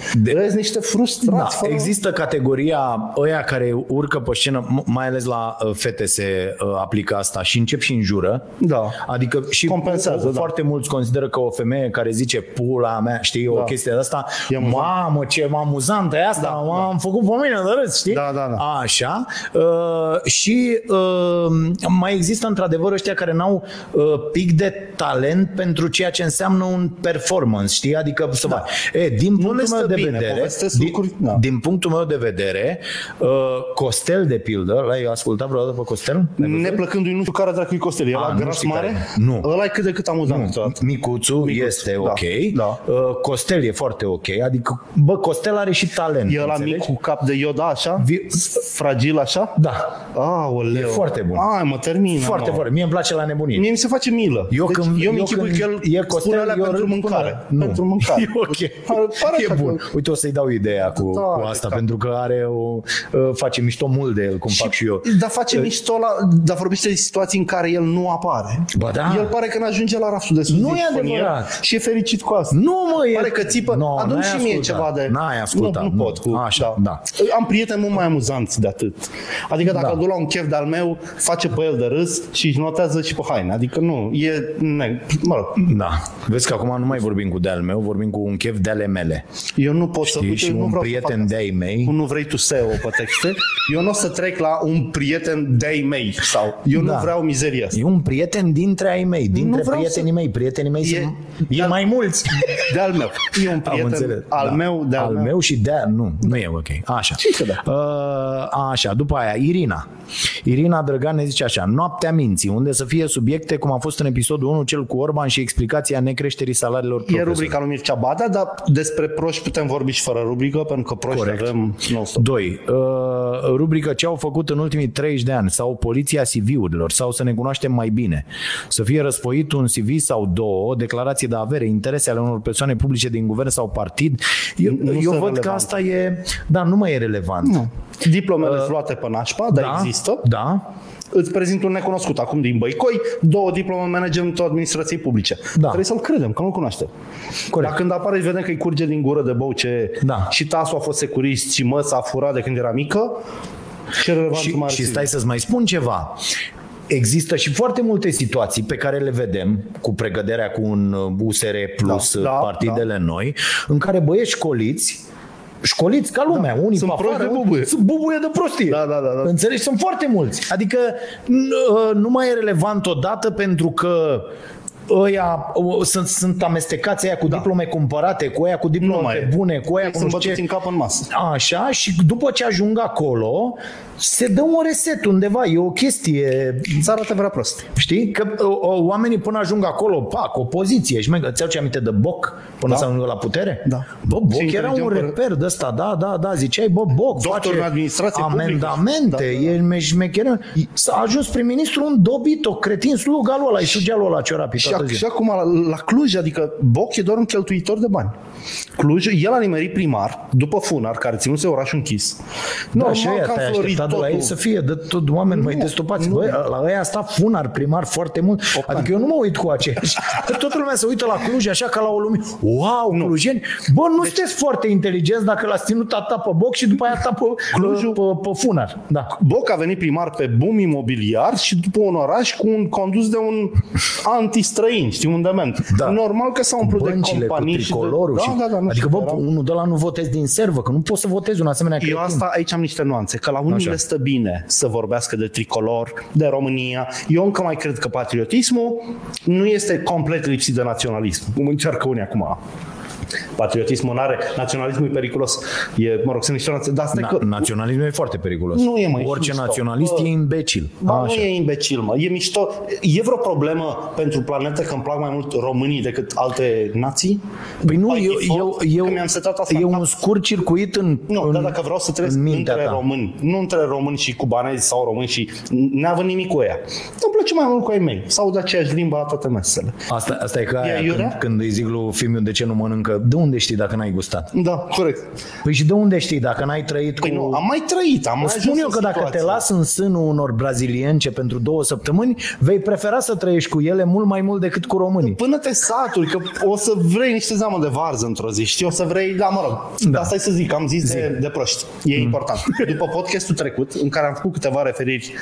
îți niște frustrați. Da, există categoria ăia care urcă pe scenă, mai ales la fete se aplică asta și încep și înjură. Da. Adică și compensează, foarte mulți consideră că o femeie care zice pula mea, știi, o chestie de asta, mamă, ce amuzantă e asta, am făcut pe mine de râs, știi? Da. Așa. Și mai există într-adevăr ăștia care n-au pic de talent pentru ceea ce înseamnă un performance, știi? Adică să din punctul meu de vedere, Costel, de pildă, l-ai ascultat vreodată pe Costel? Neplăcându-i, nu știu care dracu-i Costel, e la gras mare? Nu. Ăla e cât de cât amuzant. Micuțu este ok. Da. Costel e foarte ok. Adică, bă, Costel are și talent. E ăla mic cu cap de Yoda, așa? Fragil, așa? Da. Aoleu. E foarte bun. Ai, mă, termină. Foarte. Mie îmi place la nebunie. Mie mi se face milă. Eu mi-închipui că el spune alea pentru mâncare. Pentru mâncare. E ok. E bun. Uite, o să-i dau ideea cu asta, pentru că are face mișto mult de el, cum fac și eu. Dar face mișto dar vorbește de situații în care el nu apare. Ba da. El pare că n-ajunge la raftul de sus. Nu e adevărat. Și e fericit cu asta. Nu, mă, pare că țipă. Adu-mi și mie ceva de... N-ai ascultat. Nu pot. Așa, da. Am prieteni mult mai amuzanți de atât. Adică dacă du la un chef de-al meu, face pe el de râs și își notează și pe haine. Adică nu, e... Mă rog. Da. Vezi că acum nu mai vorbim cu de-al meu, vorbim cu un chef de-ale mele. Eu nu pot să... Și un prieten de-ai mei. Nu vrei tu SEO pe texte. Eu nu o să trec la un prieten de-ai mei. Sau eu nu vreau mizeria asta. E un prieten dintre ai mei, dintre prietenii mei. Prietenii mei sunt... E mai mulți. De-al meu. E un prieten al meu, de-al meu. Și de-al... Nu e ok. Așa. Așa. După aia, Irina. Irina Drăgan ne zice așa. Noaptea minții, unde să fie subiecte cum a fost în episodul 1, cel cu Orban și explicația necreștină creșterii salariilor profesorilor. E rubrica lui Mircea Badea, dar despre proști putem vorbi și fără rubrică, pentru că proști avem... 2. Rubrica ce au făcut în ultimii 30 de ani, sau poliția CV-urilor, sau să ne cunoaștem mai bine. Să fie răspoit un CV sau două, declarații de avere, interese ale unor persoane publice din guvern sau partid. Eu văd că asta e... Da, nu mai e relevant. Nu. Diplomele luate pe nașpa, dar da, există. Da. Îți prezint un necunoscut acum din Băicoi, 2 diplome managementul administrației publice. Da. Trebuie să-l credem, că nu-l cunoaște. Corect. Dar când apare și vedem că-i curge din gură de bău ce da. Și tasul a fost securist și măsa a furat de când era mică. Și stai să-ți mai spun ceva. Există și foarte multe situații pe care le vedem cu pregăderea cu un USR plus partidele noi, în care băieți școliți ca lumea, unii sunt pe afară, sunt bubuie de prostie. Da. Înțelegi? Sunt foarte mulți. Adică nu mai e relevant odată pentru că ăia sunt amestecați aia cu diplome cumpărate, cu aia cu diplome bune, cu aia cu nu știu ce. Sunt bătuți în cap în masă. Așa, și după ce ajung acolo, se dă un reset undeva, e o chestie... Ți arată prea prost. Știi? Că oamenii până ajung acolo, pac, opoziție, ți-au ce aminte de Boc până să ajungă la putere? Da. Bă, Boc era un reper de ăsta, da, ziceai, bă, Boc face amendamente, e șmecheră. S-a ajuns prim-ministru un dobit, o cretin, sluga lui ăla, îi sugea lui ăla ce ora pitat. Și acum la Cluj, adică Boc e doar un cheltuitor de bani. Cluj, el a nimerit primar, după Funar, care ținuse orașul închis. Da, și aia te-ai așteptat de la ei să fie de tot oameni mai destupați. La aia a stat Funar primar foarte mult. Adică eu nu mă uit cu aceiași. Toată lumea se uită la Cluj așa ca la o lumină. Wow, clujeni! Bă, nu sunteți foarte inteligenți dacă l-ați ținut a ta pe Boc și după aia a ta pe Funar. Da. Boc a venit primar pe boom imobiliar și după un oraș cu un condus de un antistă străini, știi, un dement. Da. Normal că s-au umplut de companii cu tricolorul și... Da, adică, bă, unul de la nu votez din servă, că nu poți să votezi un asemenea cretin. Eu asta, aici am niște nuanțe, că la unii le stă bine să vorbească de tricolor, de România. Eu încă mai cred că patriotismul nu este complet lipsit de naționalism, cum încearcă unii acum. Patriotismul nu are, naționalismul e periculos. E, mă rog, sunt niște nuanțe, dar asta că... Naționalismul e foarte periculos. Nu e mai orice mișto. Naționalist e imbecil. Ba, nu e imbecil, mă. E mișto. E vreo problemă pentru planetă că îmi plac mai mult românii decât alte nații? Păi nu, eu un scurt circuit în mintea. Nu, dar dacă vreau să trăiesc între români, nu între români și cubanezi sau români și n-având nimic cu ea. Îmi place mai mult cu ai mei. Sau de aceeași limbă la toate mesele. Asta e ca aia, când îi zic lui Fimiu de ce nu mănâncă. De unde știi dacă n-ai gustat? Da, corect. Păi și de unde știi dacă n-ai trăit cu... Păi nu, am mai trăit, am mai ajuns. Spun eu că dacă te las în sânul unor brazilience pentru 2 săptămâni, vei prefera să trăiești cu ele mult mai mult decât cu românii. Până te saturi, că o să vrei niște zeamă de varză într-o zi, știi? O să vrei, da, mă rog, da. Asta e să zic, am zis de proști. E important. După podcastul trecut, în care am făcut câteva referiri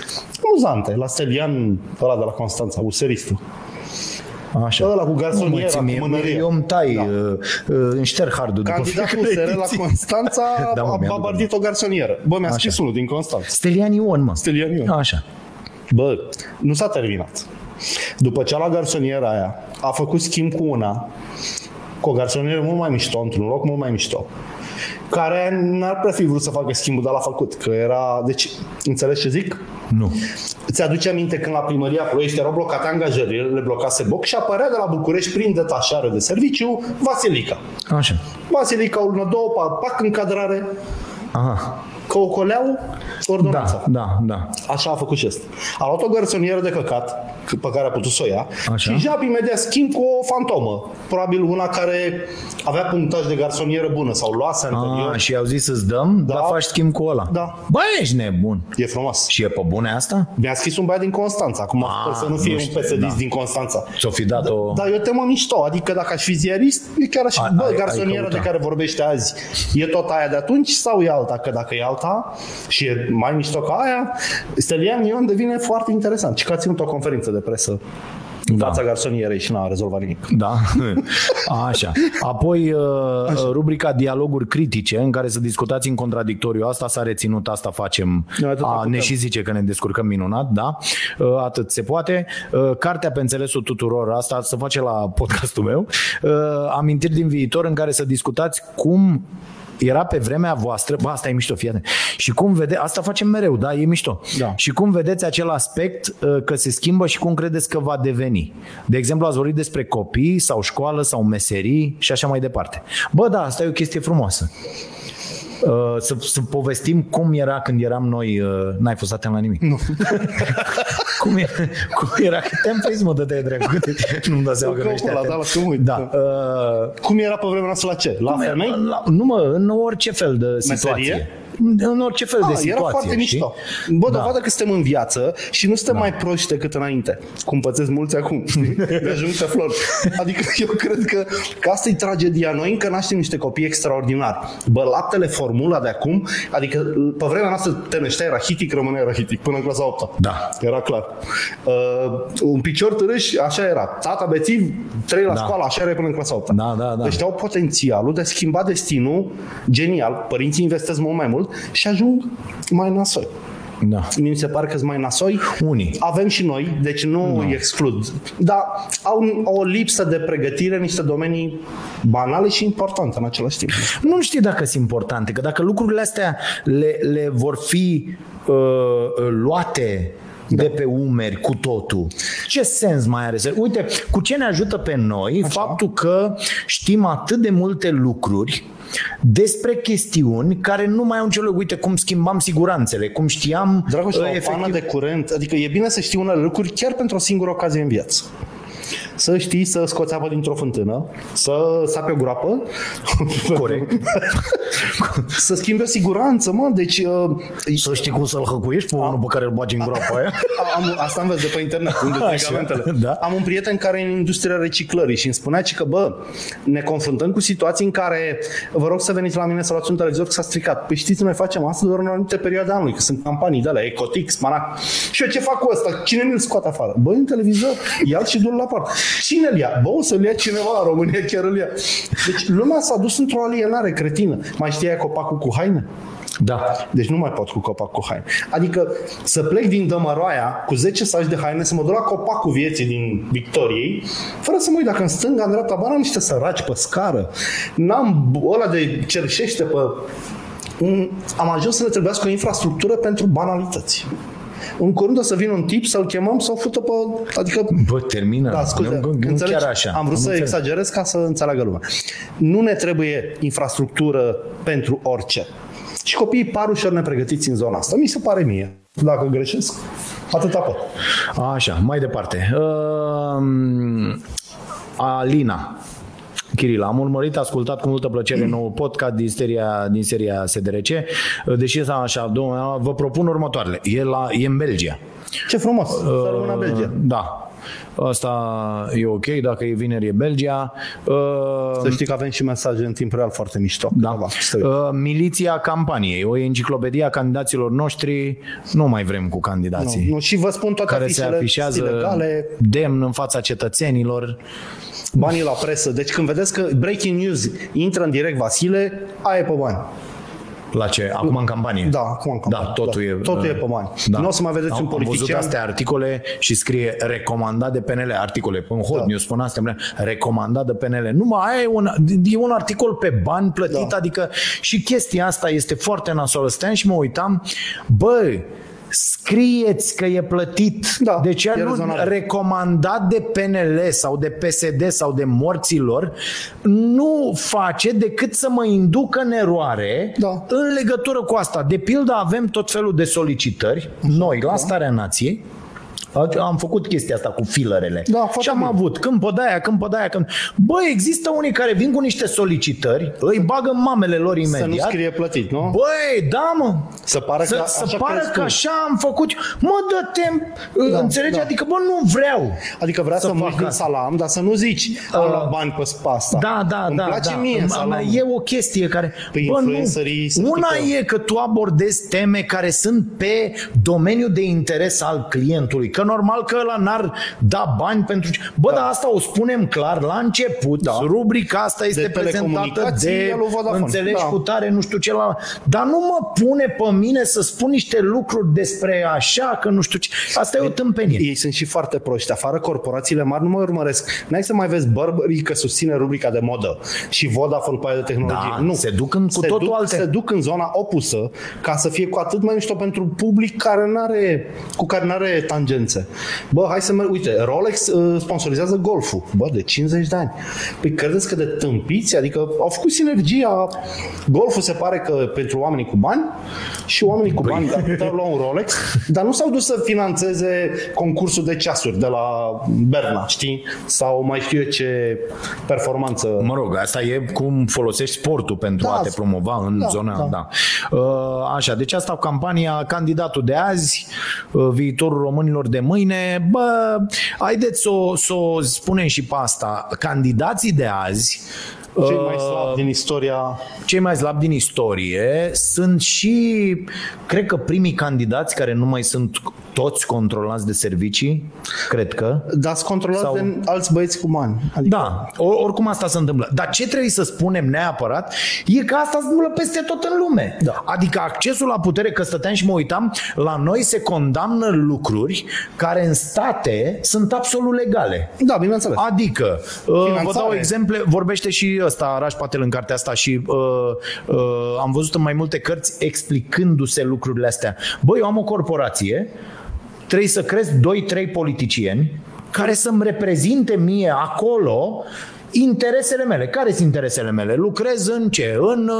amuzante la Stelian, ăla de la Constanța, useristul. Așa. Ăla cu garsoniera, cu mânăria. Eu îmi tai, înșterg hardul. Candidatul SR la Constanța a babardit o garsonieră. Bă, mi-a scris unul din Constanța. Stelian Ion, mă. Stelian Ion. Așa. Bă, nu s-a terminat. După ce a luat garsoniera aia, a făcut schimb cu una, cu o garsonieră mult mai mișto, într-un loc mult mai mișto, care n-ar prea fi vrut să facă schimbul, dar l-a făcut. Că era... Deci, înțelegi ce zic? Nu. Îți aduce aminte când la Primăria Ploiești erau blocate angajările, le blocase Boc și apărea de la București prin detașare de serviciu Vasilica. Așa. Vasilica, o lună, 2, pac, încadrare. Aha. Că o coleau ordonanța. Da. Așa a făcut și asta. A luat o garsonieră de căcat, pe care a putut să o ia, așa. Și jab imediat schimb cu o fantomă. Probabil una care avea punctaj de garsonieră bună sau luase anterior. Și i-au zis să-ți dăm, dar faci schimb cu ăla. Da. Bă, ești nebun. E frumos. Și e pe bune asta? Mi-a scris un băiat din Constanța. Acum sper să nu fie un PSD din Constanța. Ți-o fi dat o... Dar eu temă mișto. Adică dacă aș fi ziarist, e chiar așa. Bă, garsonieră de care vorbește azi e tot aia de atunci sau e alta? Că dacă e alta și e mai mișto ca aia, Stelian Ion devine foarte interesant. Și că a ținut o conferință de presă în fața garsonierei și n-a rezolvat nimic. Da? Așa. Apoi așa. Rubrica Dialoguri critice, în care să discutați în contradictoriu. Asta s-a reținut, asta facem. Ne și zice că ne descurcăm minunat, da? Atât se poate. Cartea pe înțelesul tuturor, asta se face la podcastul meu. Amintiri din viitor, în care să discutați cum era pe vremea voastră, bă, asta e mișto, fiate. Și cum vedeți, asta facem mereu, da, e mișto. Da. Și cum vedeți acel aspect că se schimbă și cum credeți că va deveni? De exemplu, ați vorbit despre copii sau școală sau meserii și așa mai departe. Bă, da, asta e o chestie frumoasă. Să povestim cum era când eram noi, n-ai fost atent la nimic. Nu. cum era că te-am prins, mă, dă-te-ai dracu. Nu-mi dau seama că nu ești atent. Da. Cum era pe vremea noastră la ce? La femei? Nu, mă, în orice fel de situație. Meserie? În orice fel de situație. Era foarte mișto. Bă, dovadă că suntem în viață și nu suntem mai proști decât înainte. Cum pățesc mulți acum. De ajungte flori. Adică eu cred că asta e tragedia. Noi încă naștem niște copii extraordinari. Bă, laptele, formula de acum, adică pe vremea noastră te nășteai rahitic, rămâneai rahitic până în clasa 8-a. Da. Era clar. Un picior târâș, așa era. Tata bețiv, trei la școală, așa era până în clasa 8-a. Da, da, da. Deci au potențialul de a schimba destinul genial. Părinții investesc mult mai mult și ajung mai nasoi. Da. Mi se pare că-s mai nasoi. Unii. Avem și noi, deci nu îi exclud. Dar au o lipsă de pregătire în niște domenii banale și importante în același timp. Nu știu dacă sunt importante, că dacă lucrurile astea le vor fi luate de pe umeri cu totul. Ce sens mai are? Uite, cu ce ne ajută pe noi faptul că știm atât de multe lucruri despre chestiuni care nu mai au nicio loc. Uite cum schimbam siguranțele, cum știam... Dragoș, o pană de curent. Adică e bine să știi unele lucruri chiar pentru o singură ocazie în viață. Să știi să scoți apă dintr-o fântână, să sapi o groapă. Corect. Să schimbi o siguranță, mă. Deci, să știi cum să-l hăcuiești pe unul pe care îl bagi în groapa aia. Asta înveți de pe internet, unde megamentele. Da. Am un prieten care e în industria reciclării și îmi spunea că, bă, ne confruntăm cu situații în care vă rog să veniți la mine să luați un televizor că s-a stricat. Păi știți, noi facem asta doar în anumite perioade anului, că sunt campanii de alea, Ecotix, Manac. Și eu ce fac cu ăsta? Cine mi-l scoate afară? Bă, un televizor, ia-l și du-l la poartă. Cine-l ia? Bă, o să-l ia cineva la România, chiar îl ia. Deci lumea s-a dus într-o alienare cretină. Mai știai copacul cu haine? Da. Deci nu mai pot cu copac cu haine. Adică să plec din Dămăroaia cu 10 saci de haine, să mă duc la copacul vieții din Victoriei, fără să mă uit dacă în stânga, în dreapta, am niște săraci pe scară. N-am ăla de cerșește pe... Am ajuns să ne trebuiască o infrastructură pentru banalități. În curând o să vină un tip, să-l chemăm, să-l fută pe... Adică... Bă, termină. Da, scuze, înțelegi? Chiar așa. Am vrut să exagerez ca să înțeleagă lumea. Nu ne trebuie infrastructură pentru orice. Și copiii par ușor nepregătiți în zona asta. Mi se pare mie. Dacă greșesc, atâta pot. Așa, mai departe. Alina Chirila, am urmărit, ascultat cu multă plăcere nou podcast din seria SDRC. Deși este așa, vă propun următoarele. E în Belgia. Ce frumos, să rămână în Belgia. Da. Asta e ok, dacă e vineri e Belgia. Să știi că avem și mesaje în timp real foarte mișto. Da. Miliția campaniei, o enciclopedie a candidaților noștri, nu mai vrem cu candidații. Nu. Și vă spun toate afișele care se afișează ilegale, demn în fața cetățenilor. Banii la presă. Deci când vedeți că breaking news intră în direct Vasile, aia e pe bani. La ce? Acum în campanie. Da, acum în campanie. Da, totul e pe bani. Da. Nu o să mai vedeți un politician. Am văzut astea articole și scrie recomandat de PNL, articole în Hot News, spun astea, recomandat de PNL. Numai aia e un articol pe bani plătit, adică și chestia asta este foarte nasoală. Stăteam și mă uitam, bă, scrieți că e plătit. Da, deci nu recomandat de PNL sau de PSD sau de morților nu face decât să mă inducă în eroare în legătură cu asta. De pildă avem tot felul de solicitări noi la Starea Nației. Am făcut chestia asta cu filărele. Da, și am avut când pe de-aia. Bă, există unii care vin cu niște solicitări, îi bagă mamele lor imediat. Să nu scrie plătit, nu? Băi, da, mă. Să pară că așa am făcut. Mă, dă-te, înțelegi? Da. Adică, bă, nu vreau. Adică vrea să mă fac salam, dar să nu zici am luat bani pe spasta. Da. Îmi place mie salam. E o chestie care... Bă, nu. Una e că tu abordezi teme care sunt pe domeniul de interes al clientului, că normal că ăla n-ar da bani pentru... Bă, dar asta o spunem clar la început. Da. Rubrica asta este de prezentată de înțelegi cu tare, nu știu ce la... Dar nu mă pune pe mine să spun niște lucruri despre așa, că nu știu ce... Asta e o tâmpenie. Ei sunt și foarte proști. Afară corporațiile mari nu mă urmăresc. N-ai să mai vezi Burberry că susține rubrica de modă și Vodafone pe aia de tehnologie. Da, nu. Se duc în, cu totul alte. Se duc în zona opusă ca să fie cu atât mai mișto pentru public care n-are, cu care n-are tangențe. Bă, hai să merg. Uite, Rolex sponsorizează golful. Bă, de 50 de ani. Păi credeți că de tâmpiți? Adică au făcut sinergia. Golful se pare că pentru oamenii cu bani și oamenii cu bani ar putea lua un Rolex, dar nu s-au dus să finanțeze concursul de ceasuri de la Berna, știi? Sau mai știu eu ce performanță. Mă rog, asta e cum folosești sportul pentru a te promova în zona. Da. Așa, deci asta campania candidatul de azi, viitorul românilor de mâine. Bă, haideți să o spunem și pe asta. Candidații de azi, cei mai slabi din istoria. Cei mai slabi din istorie sunt și, cred că, primii candidați care nu mai sunt toți controlați de servicii, cred că. Dar sunt controlați de alți băieți cu bani. Adică... Da, oricum asta se întâmplă. Dar ce trebuie să spunem neapărat e că asta se întâmplă peste tot în lume. Da. Adică accesul la putere, că stăteam și mă uitam, la noi se condamnă lucruri care în state sunt absolut legale. Da, bineînțeles. Adică, vă dau exemple, vorbește și ăsta, Rașpatel, în cartea asta și am văzut în mai multe cărți explicându-se lucrurile astea. Bă, eu am o corporație, trebuie să cresc 2-3 politicieni care să-mi reprezinte mie acolo interesele mele. Care sunt interesele mele? Lucrez în ce? În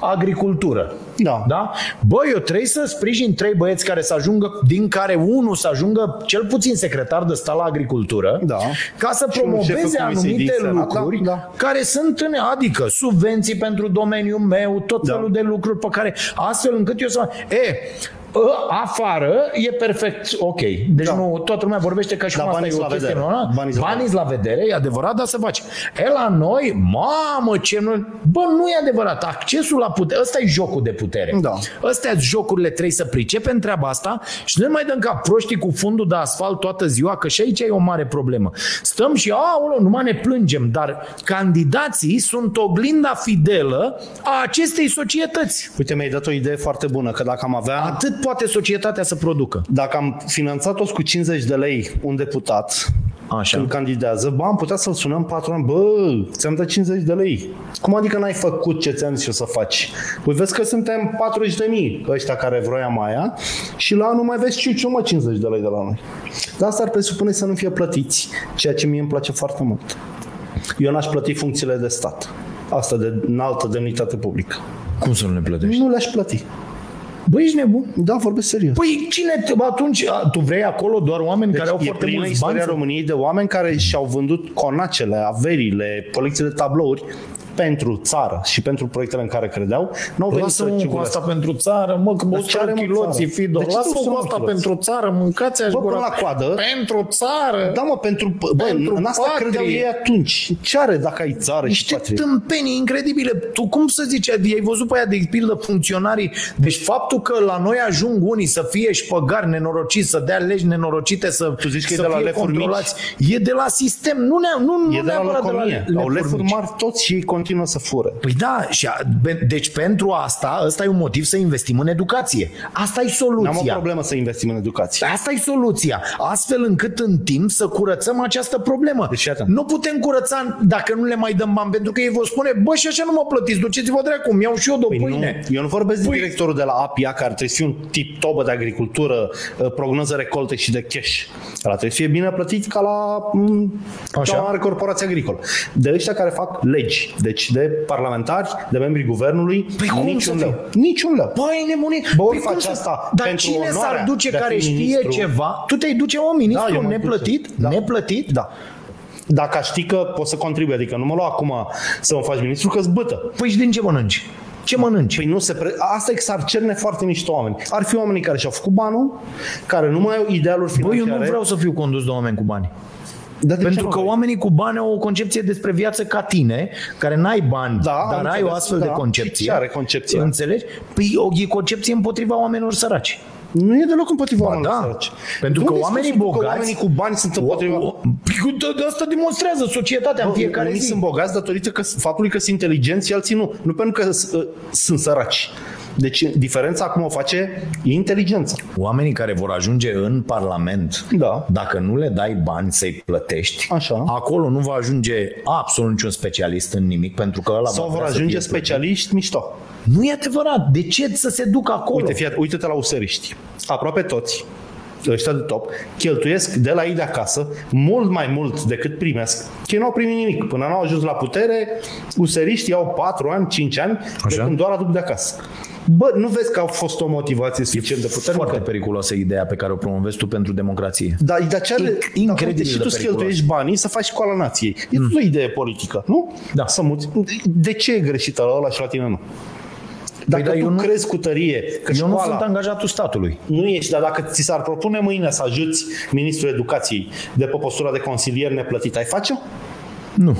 agricultură. Da. Da? Bă, eu trebuie să sprijin 3 băieți care să ajungă, din care unul să ajungă cel puțin secretar de stat la agricultură, da, ca să promoveze anumite lucruri care sunt în, adică subvenții pentru domeniul meu, tot felul de lucruri pe care astfel încât eu să... afară e perfect ok. Deci nu, toată lumea vorbește ca și cum asta e o chestie. Banii la vedere, e adevărat, dar să faci. E la noi, mamă, ce nu... Bă, nu e adevărat. Accesul la putere, ăsta e jocul de putere. Da. Astea jocurile, trebuie să pricepem treaba asta și nu mai dăm ca proștii cu fundul de asfalt toată ziua, că și aici e o mare problemă. Stăm și, aoleu, numai ne plângem, dar candidații sunt oglinda fidelă a acestei societăți. Uite, mi-ai dat o idee foarte bună, că dacă am avea... Atât poate societatea să producă. Dacă am finanțat toți cu 50 de lei un deputat, așa, când candidează, bă, am putea să-l sunăm 4 ani, bă, ți-am dat 50 de lei. Cum adică n-ai făcut ce ți-am zis eu să faci? Păi vezi că suntem 40.000 ăștia care vroiam aia și la anul mai vezi ciuciumă 50 de lei de la noi. Dar asta ar presupune să nu fie plătiți, ceea ce mie îmi place foarte mult. Eu n-aș plăti funcțiile de stat. Asta de înaltă demnitate publică. Cum să nu le plătești? Nu le-aș plăti. Băi, ești nebun? Da, vorbesc serios. Păi cine, atunci, tu vrei acolo doar oameni care au foarte mulți bani? E istoria României de oameni care și-au vândut conacele, averile, colecțiile de tablouri pentru țară și pentru proiectele în care credeau. N-au venit să ciugulesc. Lasă-mă cu asta pentru țară, mă, că mă ceară chiloții, Fido. Lasă-mă cu asta pentru țară, mâncați aș gura. Bă, la coadă. Pentru țară. Da, mă, pentru în asta credeau ei atunci. Ce are dacă ai țară și patrie? Niște tâmpenii incredibile. Tu cum să zici? Ai văzut pe aia de pildă funcționarii. Deci faptul că la noi ajung unii să fie șpăgari nenorociți, să dea legi nenorocite, să fie controlați. E de la sistem. Nu neapărat de la lefuri. Au lefuri mari toți și ei continuă să fură. Păi da, deci pentru asta, ăsta e un motiv să investim în educație. Asta e soluția. N-am o problemă să investim în educație. Asta e soluția. Astfel încât în timp să curățăm această problemă. Deci, nu putem curăța dacă nu le mai dăm bani, pentru că ei vor spune, bă, și așa nu mă plătiți, duceți-vă dracu, mi-au și eu de pâine. Eu nu vorbesc de directorul de la APIA, care trebuie să fie un tip tobă de agricultură, prognoză recolte și de cash. Ăla trebuie să fie bine plătit ca la o mare corporație agricolă. De ăștia care fac legi, deci de parlamentari, de membrii guvernului, păi niciun leu. Niciun leu. Păi nebunit. Bă, ori faci asta dar pentru cine s-ar duce care știe ministru? Ceva? Tu te-ai duce o ministru neplătit? Da. Neplătit? Da. Dacă aș ști că poți să contribui, adică nu mă lua acum să mă faci ministru, că-ți bătă. Păi și din ce mănânci? Ce mănânci? Păi nu se asta e că s-ar cerne foarte mișto oameni. Ar fi oamenii care și-au făcut banul, care nu mai au idealuri financiare. Băi, eu nu vreau să fiu condus de oameni cu bani. Pentru că oamenii cu bani au o concepție despre viață ca tine, care n-ai bani, dar ai o astfel de concepție. Și ce are concepția? Înțelegi? Păi o concepție împotriva oamenilor săraci. Nu e deloc împotriva oamenilor săraci. Pentru că oamenii bogați, oamenii cu bani sunt împotriva. De asta demonstrează societatea în fiecare zi. Unii sunt bogați datorită faptului că sunt inteligenți și alții nu. Nu pentru că sunt săraci. Deci diferența acum o face inteligența. Oamenii care vor ajunge în Parlament, da, dacă nu le dai bani să-i plătești, așa, acolo nu va ajunge absolut niciun specialist în nimic, pentru că ăla sau vor ajunge specialiști mișto. Nu e adevărat. De ce să se ducă acolo? Uite-te la useriști. Aproape toți ăștia de top cheltuiesc de la ei de acasă mult mai mult decât primesc. Că n-au primit nimic. Până n-au ajuns la putere, useriști iau 4 ani, 5 ani, de când doar aduc de acasă. Bă, nu vezi că a fost o motivație suficient de puternică? Foarte periculoasă ideea pe care o promovezi tu pentru democrație. Da, dar ce are... Incredibil de și tu cheltuiești banii să faci școala nației. E o idee politică, nu? Da. Să muți. De ce e greșită la ăla și la tine nu? Dacă păi, tu crezi cu tărie că eu nu sunt angajatul statului. Nu ești, dar dacă ți s-ar propune mâine să ajuți ministrul educației de pe postura de consilier neplătit, ai face-o? Nu.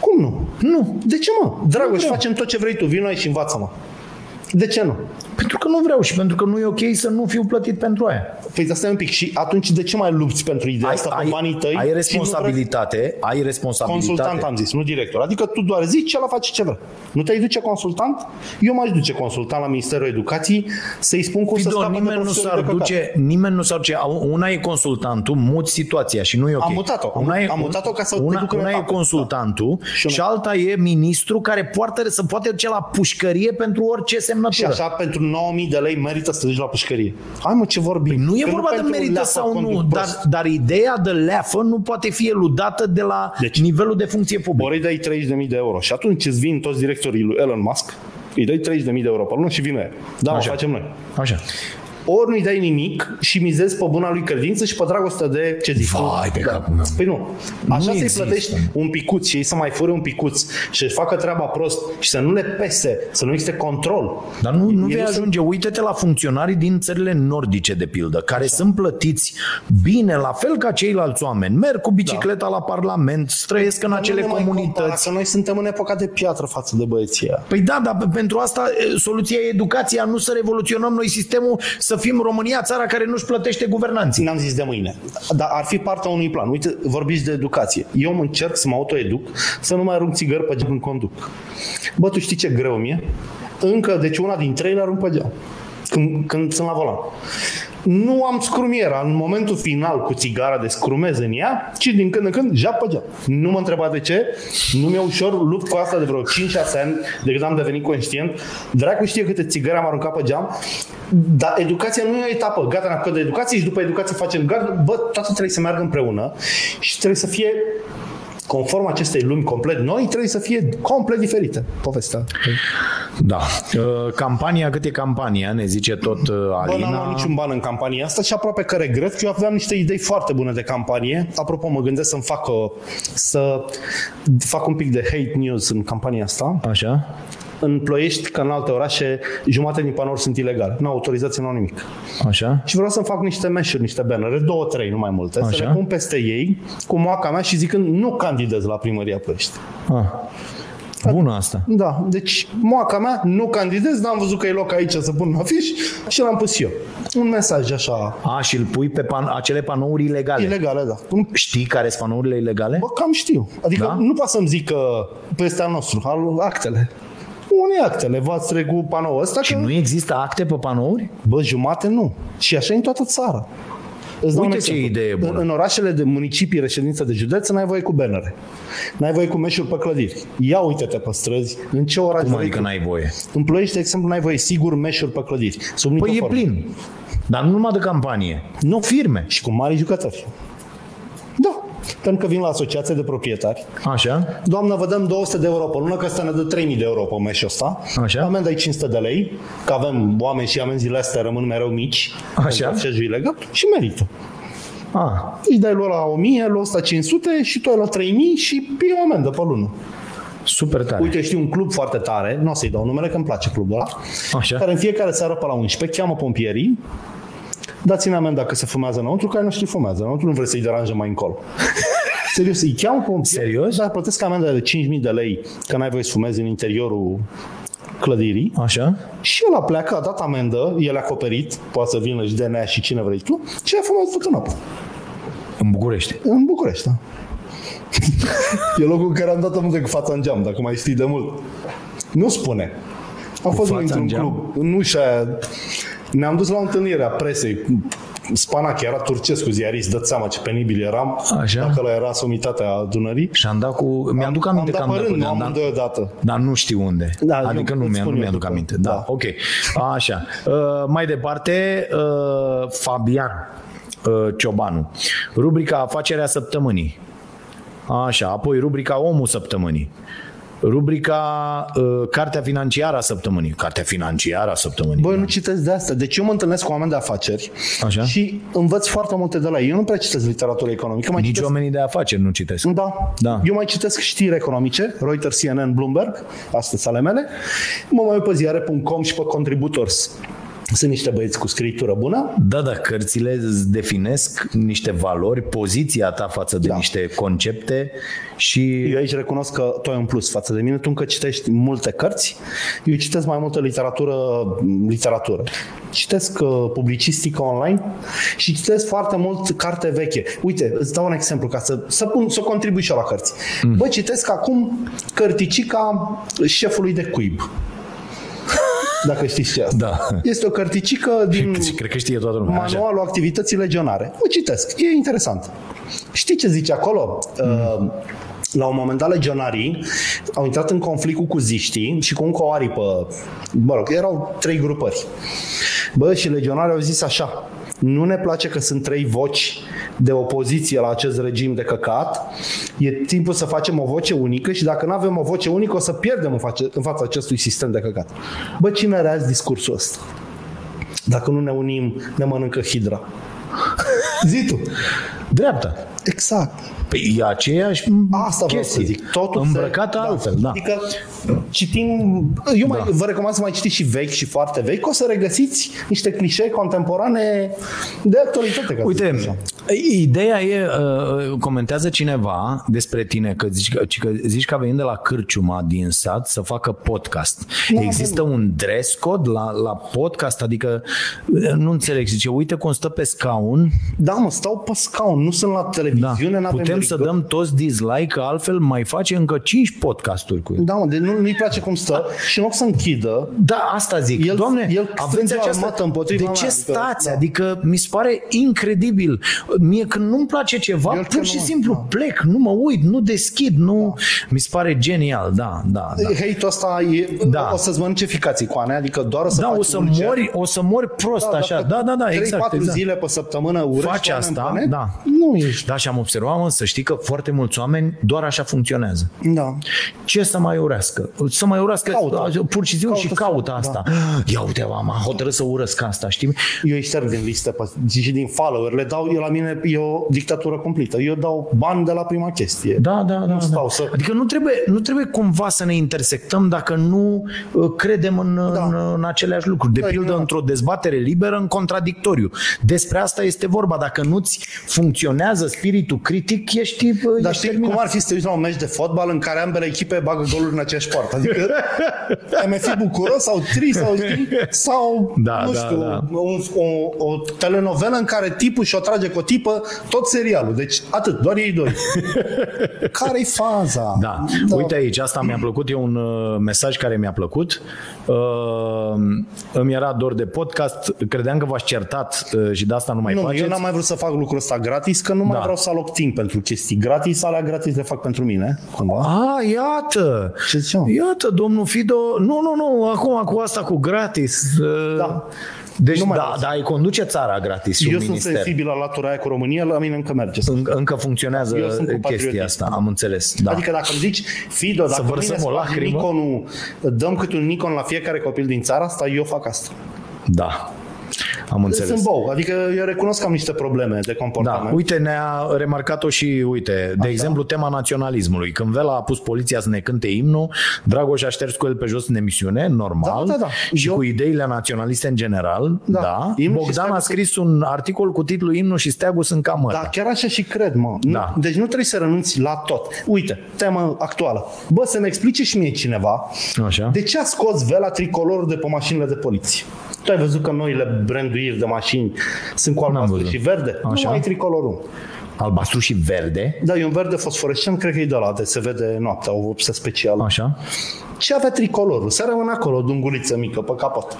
Cum nu? Nu. De ce, mă? Dragoș, facem tot ce vrei tu. Vino aici și învață-mă. De ce nu? Pentru că nu vreau și pentru că nu e ok să nu fiu plătit pentru aia. Păi de asta e un pic. Și atunci de ce mai lupți pentru ideea asta cu banii tăi? Ai responsabilitate, ai responsabilitate. Consultant am zis, nu director. Adică tu doar zici, ăla face ce vrea. Nu te-ai duce consultant? Eu m-aș duce consultant la Ministerul Educației să-i spun cum să scapă de profesorii de căcat. Nimeni nu s-ar duce. Una e consultantul, muți situația și nu e ok. Am mutat-o. Am mutat-o ca să te ducă. Una e consultantul și alta e ministru care să poate duce la pușcărie pentru orice semnătură. Și așa pentru 9.000 de lei merită să duci la pușcărie. Hai, mă, ce vorbim? Păi nu e vorba de merită sau nu, dar ideea de leafă nu poate fi eludată de la nivelul de funcție publică. Ori dai 30.000 de euro și atunci îți vin toți directorii lui Elon Musk, îi dai 30.000 de euro pe lună și vine el. Da, așa. O facem noi. Așa. Ori nu-i dai nimic și mizezi pe buna lui credință și pe dragostea de ce zici. Vai, pe capul meu. Păi nu. Așa să-i plătești un picuț și ei să mai fure un picuț și să-și facă treaba prost și să nu le pese, să nu existe control. Dar nu vei ajunge. Uită-te la funcționarii din țările nordice, de pildă, care sunt plătiți bine, la fel ca ceilalți oameni. Merg cu bicicleta la Parlament, străiesc în acele comunități. Că noi suntem în epoca de piatră față de băieții. Păi da, dar pentru asta soluția e educația, nu să revoluționăm noi sistemul, să fim România, țara care nu-și plătește guvernanții. N-am zis de mâine. Dar ar fi partea unui plan. Uite, vorbiți de educație. Eu mă încerc să mă autoeduc, să nu mai arunc țigări pe geam când conduc. Bă, tu știi ce greu mi-e? Încă, deci una din trei le arunc pe geam când sunt la volan. Nu am scrumiera în momentul final cu țigara de scrumez în ea, ci din când în când jap pe geam. Nu mă întreba de ce, nu mi-e ușor, lupt cu asta de vreo 5-6 ani de când am devenit conștient. Dracu știe câte țigări am aruncat pe geam, dar educația nu e o etapă. Gata, ne apucăm de educație și după educație facem gard. Bă, toată trebuie să meargă împreună și trebuie să fie, conform acestei lumi complet noi, trebuie să fie complet diferită povestea. Da. Campania, cât e campania, ne zice tot Alina. Bă, n-am luat niciun ban în campania asta și aproape că regret că eu aveam niște idei foarte bune de campanie. Apropo, mă gândesc să fac un pic de hate news în campania asta. Așa. În Ploiești, ca în alte orașe, jumate din panouri sunt ilegale. Nu au autorizație, nu au nimic. Așa. Și vreau să-mi fac niște meșuri, niște bannere, 2-3, nu mai multe, așa, să le pun peste ei cu moaca mea și zicând nu candidez la Primăria Ploiești. Ah. Bună asta. Da, deci moaca mea, nu candidez, n-am văzut că e loc aici să pun un afiș și l-am pus eu. Un mesaj așa. A, și îl pui pe acele panouri ilegale. Ilegale, da. Știi care sunt panourile ilegale? Bă, cam știu. Adică nu poate să-mi zic că peste al nostru, actele. Unii actele, v-ați trecut panoul ăsta. Și că... nu există acte pe panouri? Bă, jumate nu. Și așa e în toată țara. Uite ce idee bună. În orașele de municipii, reședințe de județe, n-ai voie cu bannere. N-ai voie cu meșuri pe clădiri. Ia uite-te pe străzi, în ce oraș. Cum adică n-ai voie? În Ploiești, de exemplu, n-ai voie sigur meșuri pe clădiri. Păi e plin. Dar nu numai de campanie. Nu, firme. Și cu mari jucători. Da. Pentru că vin la asociație de proprietari. Așa. Doamnă, vă dăm 200 de euro pe lună, că ăsta ne dă 3.000 de euro pe meșul ăsta. Așa. Amenda e 500 de lei, că avem oameni și amenziile astea rămân mereu mici. Așa. Ilegal, și merită. A. Îi dai lua la 1.000, lua ăsta 500 și tu ai la 3.000 și pii o amendă pe lună. Super tare. Uite, știu un club foarte tare, nu o să-i dau numele, că îmi place clubul ăla. Așa. Care în fiecare seară pe la 11 cheamă pompierii. Dați-ne amenda că se fumează înăuntru, că ai noștri fumează înăuntru, nu vrei să-i deranjăm mai încolo. Serios, îi cheamă pe un... Serios? Dar plătesc amenda de 5.000 de lei, că n-ai voie să fumezi în interiorul clădirii. Așa. Și el a plecat, a dat amendă, el a acoperit, poate să vină și DNA și cine vrei tu, și a fost făcut înapoi. În București? În București, da. E locul în care am dat amendă cu fața în geam, dacă mai știi de mult. Nu spune. Am fost într-un club. Nu și-aia... Ne-am dus la o întâlnire a presei. Spanache era turcesc cu ziarist, dă-ți seama ce penibil eram. Așa. Dacă ăla era somitatea adunării. Și am dat cu... Mi-aduc aminte că am dat cu... Am dat deodată. Dar nu știu unde. Da, adică nu mi-aduc aminte. Da. Ok. Așa. Mai departe, Fabian Ciobanu. Rubrica Afacerea Săptămânii. Așa. Apoi rubrica Omul Săptămânii. Rubrica Cartea Financiară a Săptămânii. Cartea Financiară a Săptămânii. Băi, nu citesc de asta. Deci eu mă întâlnesc cu oameni de afaceri. Așa? Și învăț foarte multe de la ei. Eu nu prea citesc literatură economică. Nici citesc... oamenii de afaceri nu citesc. Da. Da. Eu mai citesc știri economice. Reuters, CNN, Bloomberg. Astea sunt ale mele. Mă mai uit pe ziare.com și pe Contributors. Sunt niște băieți cu scriitură bună. Da, da, cărțile îți definesc niște valori, poziția ta față de niște concepte și... Eu aici recunosc că tu ai un plus față de mine, tu încă citești multe cărți, eu citesc mai multă literatură. Citesc publicistică online și citesc foarte mult carte veche. Uite, îți dau un exemplu ca să contribui și eu la cărți. Mm. Bă, citesc acum cărticica Șefului de cuib. Dacă știți ce asta. Da. Este o cărticică din cred că știe toată lumea, manualul activității legionare. O citesc, e interesant. Știi ce zice acolo? La un moment dat legionarii au intrat în conflict cu ziștii și cu încă o aripă. Mă rog, erau trei grupări. Bă, și legionarii au zis așa: nu ne place că sunt trei voci de opoziție la acest regim de căcat. E timpul să facem o voce unică și dacă nu avem o voce unică o să pierdem în fața acestui sistem de căcat. Bă, cine are azi discursul ăsta? Dacă nu ne unim, ne mănâncă hidra. Zi tu. Dreapta. Exact. Păi e aceeași asta chestie. Vreau să zic. Totul îmbrăcată altfel. Da. Adică citim... Eu vă recomand să mai citiți și vechi și foarte vechi, că o să regăsiți niște clișee contemporane de actualitate. Ca uite, ideea e... Comentează cineva despre tine că zici că a venit de la cârciuma din sat să facă podcast. Da, există un dress code la podcast? Adică nu înțeleg. Zice, uite cum stă pe scaun. Da, mă, stau pe scaun. Nu sunt la televiziune. Da. Putem să dăm toți dislike, că altfel mai face încă 5 podcasturi cu el. Da, mă, deci nu-i place cum stă și în loc să închidă. Da, asta zic. El, Doamne, el aveți această împotriva. De ce stați? Adică mi se pare incredibil. Mie când nu-mi place ceva, pur și simplu plec, nu mă uit, nu deschid, nu... Da. Mi se pare genial, da. Hate-ul ăsta e... Da. O să-ți mănânce ficații cu ane, adică doar o să faci urge. O să mori prost, așa. Da, exact. 3-4 zile pe săptămână urăști. Faci asta, da. Nu ești. Da, și am observat, să știi că foarte mulți oameni doar așa funcționează. Da. Ce să mai urască? Să mai urască caută. Pur și simplu și caută asta. Da. Ia uite, am hotărât să urăsc asta, știi? Eu îi șterg din listă și din follower. Le dau, eu la mine e o dictatură completă. Eu dau bani de la prima chestie. Da. Stau să... Adică nu trebuie cumva să ne intersectăm dacă nu credem în aceleași lucruri. De pildă, într-o dezbatere liberă, în contradictoriu. Despre asta este vorba. Dacă nu-ți funcționează spiritul critic, ești, dar știi terminat. Cum ar fi să te uiți la un meci de fotbal în care ambele echipe bagă goluri în aceeași poartă? Adică ai mai fi bucuros sau trist o telenovelă în care tipul și-o trage cu o tipă tot serialul. Deci atât, doar ei doi. Care-i faza? Da. Uite aici, asta mi-a plăcut. E un mesaj care mi-a plăcut. Îmi era dor de podcast. Credeam că v-ați certat și de asta nu mai faceți. Eu n-am mai vrut să fac lucrul ăsta gratis, că nu mai vreau să aloc timp pentru chestii gratis, alea gratis le fac pentru mine. Cumva. Iată! Ce ziceam? Iată, domnul Fido, nu, acum cu asta cu gratis. Da. Deci, dar îi conduce țara gratis și eu un minister. Eu sunt sensibil la latura aia cu România, la mine încă merge. Încă funcționează chestia asta, am înțeles. Da. Adică dacă îmi zici, Fido, dacă dăm cât un Nikon la fiecare copil din țara asta, eu fac asta. Da. Am înțeles. Sunt bou, adică eu recunosc că am niște probleme de comportament. Da, uite, ne-a remarcat-o și, uite, de exemplu, tema naționalismului. Când Vela a pus poliția să ne cânte imnul, Dragoș a șters cu el pe jos în emisiune, normal, și eu... cu ideile naționaliste în general, Bogdan a scris un articol cu titlul Imnul și steagul sunt cam ăla. Da, chiar așa și cred, mă. Da. Deci nu trebuie să renunți la tot. Uite, tema actuală. Bă, să-mi explice și mie cineva așa. De ce a scos Vela tricolorul de pe mașinile de poliție? Tu ai văzut că noile branduiri de mașini sunt cu albastru și verde? Așa. Nu mai e tricolorul. Albastru și verde? Da, e un verde fosforescent, cred că e de ăla, de se vede noaptea, o vopsă specială. Așa. Ce avea tricolorul? Să rămână acolo, dunguliță mică, pe capăt.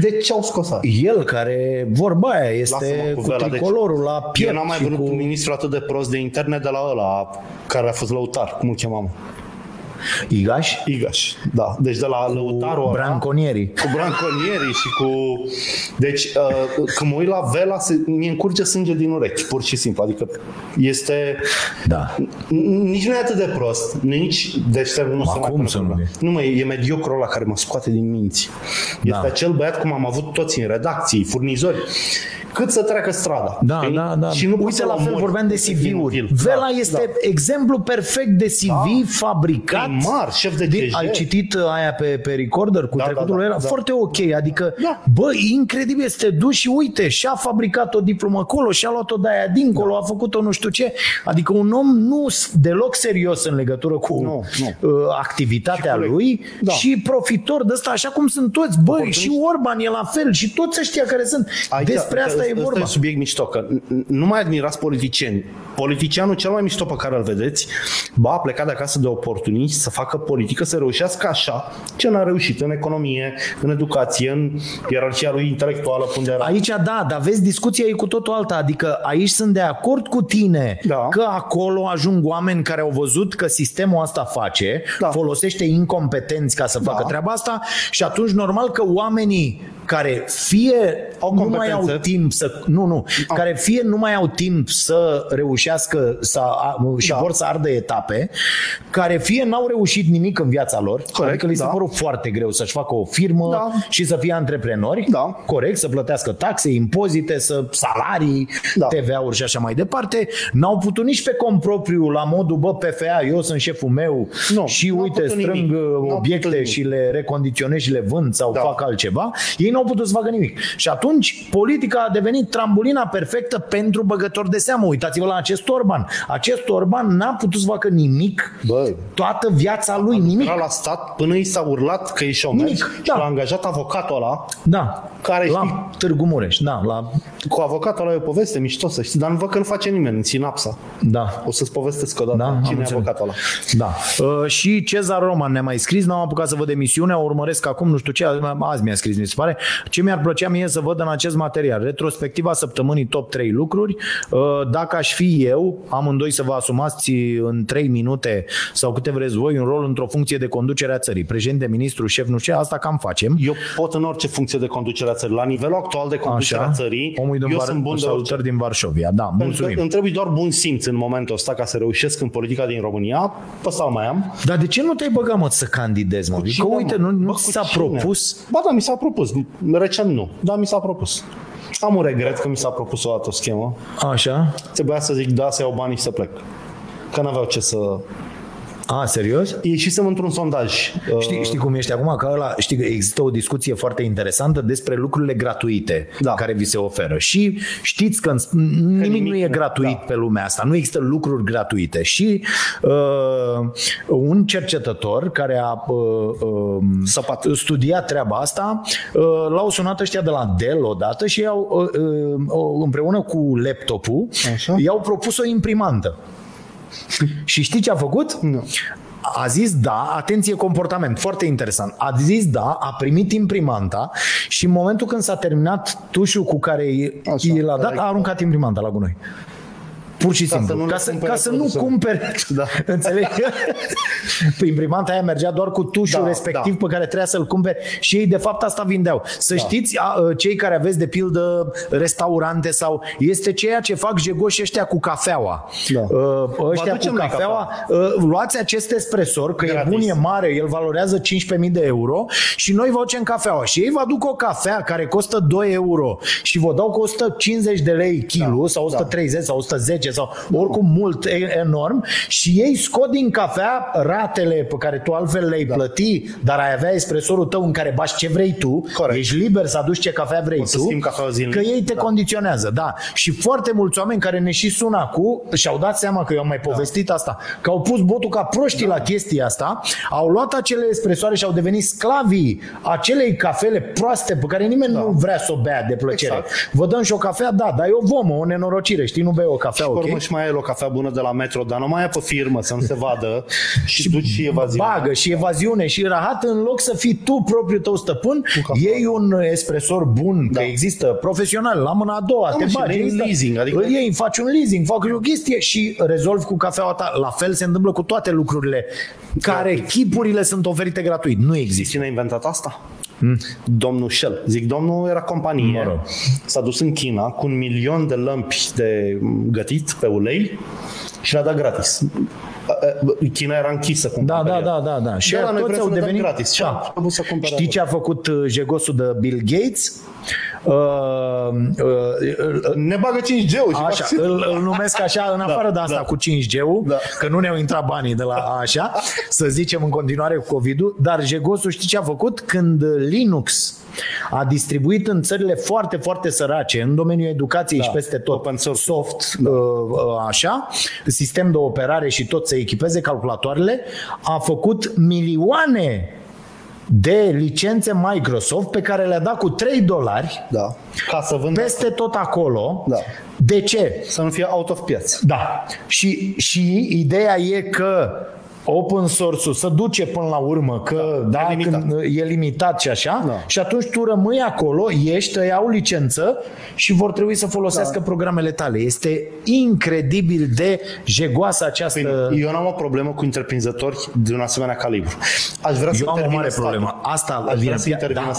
De ce au scos asta? El care, vorba aia, este cu Vela, tricolorul deci, la piept. Eu n-am mai văzut un ministru atât de prost de interne de la ăla, care a fost lăutar, cum îl chemam. Igaș? Igaș, da. Deci de la lăutarul ăla... branconierii. Cu branconierii și cu... Deci, când mă uit la Vela, mi-e încurge sânge din urechi, pur și simplu. Adică este... Da. Nici nu e atât de prost. Nici deștept nu se mai pune. Nu, mă, e mediocru ăla care mă scoate din minți. Este acel băiat cum am avut toți în redacții, furnizori. Cât să treacă strada. Da. Și nu uite, la fel vorbeam de CV-uri. Vela este exemplu perfect de CV fabricat. Mar, șef de CJ. Ai citit aia pe recorder cu trecutul lui? Era foarte ok. Adică, bă, incredibil, este dus și uite, și-a fabricat o diplomă acolo, și-a luat-o de aia dincolo, a făcut-o nu știu ce. Adică un om nu deloc serios în legătură cu activitatea și lui și profitor de asta, așa cum sunt toți. Bă, și Orban e la fel și toți ăștia care sunt. Despre asta e vorba. E subiect mișto, că nu mai admirați politicieni. Politicianul cel mai mișto pe care îl vedeți, ba, a plecat de acasă de oportuniști să facă politică, să reușească așa ce n-a reușit în economie, în educație, în ierarhia lui intelectuală. Aici da, dar vezi, discuția e cu totul alta. Adică aici sunt de acord cu tine că acolo ajung oameni care au văzut că sistemul asta face, folosește incompetenți ca să facă treaba asta și atunci normal că oamenii care fie au nu mai au timp să care fie nu mai au timp să reușească să și vor să ardă etape, care fie n-au reușit nimic în viața lor, corect, adică li se pare foarte greu să-și facă o firmă și să fie antreprenori, corect, să plătească taxe, impozite, să salarii, TVA-uri și așa mai departe, n-au putut nici pe compropriu la modul bă PFA, eu sunt șeful meu și uite strâng obiecte și le recondiționez și le vând sau fac altceva. Ei n-au putut să facă nimic. Și atunci politica a devenit trambulina perfectă pentru băgători de seamă. Uitați-vă la acest Orban. Acest Orban n-a putut să facă nimic toată viața lui, nimic. La stat până i s-a urlat că e șomer și l-a angajat avocatul ăla care la Târgu Mureș. Cu avocatul ăla e o poveste mișto, să știi, dar nu văd că nu face nimeni în sinapsa. Da. O să-ți povestesc o dată cine e avocatul ăla. Da. Și Cezar Roman ne-a mai scris, n-am apucat să văd emisiunea, o urmăresc acum, nu știu ce, azi mi-a scris, mi se pare. Ce mi-ar plăcea mie să văd în acest material? Retrospectiva săptămânii top 3 lucruri. Dacă aș fi eu, amândoi să vă asumați în 3 minute sau câte vreți voi, un rol într-o funcție de conducere a țării. Președinte, ministru, șef, nu știu, asta cam facem. Eu pot în orice funcție de conducere a țării. La nivelul actual de conducere a țării, eu sunt bun de salutări din Varșovia. Da, mulțumim. Îmi trebuie doar bun simț în momentul ăsta ca să reușesc în politica din România. Pe asta mai am. Dar de ce nu te-ai băgat, mă, să candidezi, mă? Că uite, nu s-a propus. Ba da, mi s-a propus. Recent nu, dar mi s-a propus. Am un regret că mi s-a propus o dată o schemă. Așa. Trebuia să zic da, să iau banii și să plec. Că n-aveau ce să... A, serios? Ieșisem într-un sondaj. Știi cum ești acum? Că ăla, știi că există o discuție foarte interesantă despre lucrurile gratuite care vi se oferă. Și știți că nimic nu e gratuit pe lumea asta. Nu există lucruri gratuite. Și un cercetător care a studiat treaba asta, l-au sunat ăștia de la Dell odată și i-au, împreună cu laptopul, i-au propus o imprimantă. Și știi ce a făcut? Nu. A zis da, atenție, comportament, foarte interesant. A zis da, a primit imprimanta și în momentul când s-a terminat tușul cu care i l-a dat, a aruncat imprimanta la gunoi. pur și simplu, ca să nu cumpere, da. Înțelegi? Păi imprimanta aia mergea doar cu tușul respectiv pe care trebuia să-l cumpere și ei de fapt asta vindeau. Să știți, cei care aveți de pildă restaurante sau este ceea ce fac jegoși ăștia cu cafeaua. Ăștia cu cafeaua, luați acest espresor, că gratis. E bun, e mare, el valorează 15.000 de euro și noi vă ducem cafeaua și ei vă aduc o cafea care costă 2 euro și vă dau cu 150 de lei kilo sau 130 sau 110 sau oricum mult, enorm, și ei scot din cafea ratele pe care tu altfel le-ai plăti, dar ai avea espresorul tău în care bași ce vrei tu, ești liber să aduci ce cafea vrei tu, că ei te condiționează. Da. Și foarte mulți oameni care ne și sună acum și-au dat seama că eu am mai povestit asta, că au pus botul ca proștii la chestia asta, au luat acele espresoare și au devenit sclavii acelei cafele proaste pe care nimeni nu vrea să o bea de plăcere. Exact. Vă dăm și o cafea, dar e o vomă, o nenorocire, știi, nu bei o cafea, și urmă și mai e o cafea bună de la Metro, dar nu mai e pe firmă, să nu se vadă și duci și evaziune. Bagă și evaziune și rahat, în loc să fii tu propriul tău stăpân, iei un espresor bun, că există profesional, la mâna a doua, te bagi, adică... îl iei, faci un leasing, faci o chestie și rezolvi cu cafeaua ta. La fel se întâmplă cu toate lucrurile care chipurile sunt oferite gratuit. Nu există. Cine a inventat asta? Domnul Shell. Domnul era companie. S-a dus în China cu 1.000.000 de lămpi de gătit pe ulei și l-a dat gratis. China era închisă cumva. Da. Și ăla toți au devenit gratis. Da. Știi ce a făcut jegosul de Bill Gates? Ne bagă 5G-ul și așa, îl numesc așa în afară de asta cu 5G-ul, că nu ne-au intrat banii de la așa, să zicem în continuare cu COVID-ul, dar jegosul știi ce a făcut? Când Linux a distribuit în țările foarte, foarte sărace, în domeniul educației și peste tot, open source, soft, așa, sistem de operare și tot, să echipeze calculatoarele, a făcut milioane de licențe Microsoft pe care le-a dat cu $3 ca să vândă peste tot acolo. De ce? Să nu fie out of piață. Și ideea e că open source-ul se duce până la urmă, că e limitat. E limitat și așa, și atunci tu rămâi acolo, ești, iau licență și vor trebui să folosească programele tale. Este incredibil de jegoasă această... Păi, eu n-am o problemă cu întreprinzători de un asemenea calibru. Eu am o mare problemă. Asta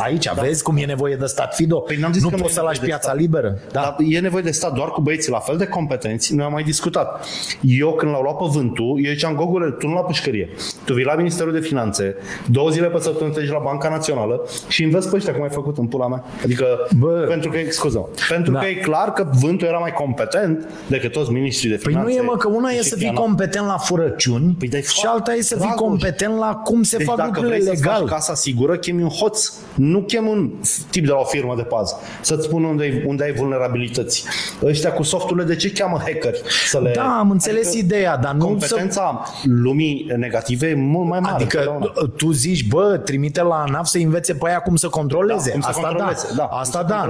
aici vezi cum e nevoie de stat, Fido. Păi, nu poți să lași piața liberă. Dar e nevoie de stat doar cu băieții la fel de competenți. Noi am mai discutat. Eu când l-au luat păvântul, eu ziceam, Gogule, tu nu la pușcărie. Tu vii la Ministerul de Finanțe, 2 zile pe săptămână treci la Banca Națională și înveți pe ăștia cum ai făcut în pula mea. Adică, pentru că e clar că vântul era mai competent decât toți ministrii de finanțe. Păi nu e, mă, că una e să fii competent la furăciuni și alta e să fii competent la cum se fac lucrurile legal. Deci dacă vrei să faci casa sigură, chemi un hoț, nu chemi un tip de la o firmă de pază să-ți spună unde ai vulnerabilități. Ăștia cu softurile, de ce cheamă hackeri? Da, am înțeles ideea, dar nu competența lumii negative mult mai mare. Adică tu zici, trimite la ANAF să învețe pe aia cum să controleze.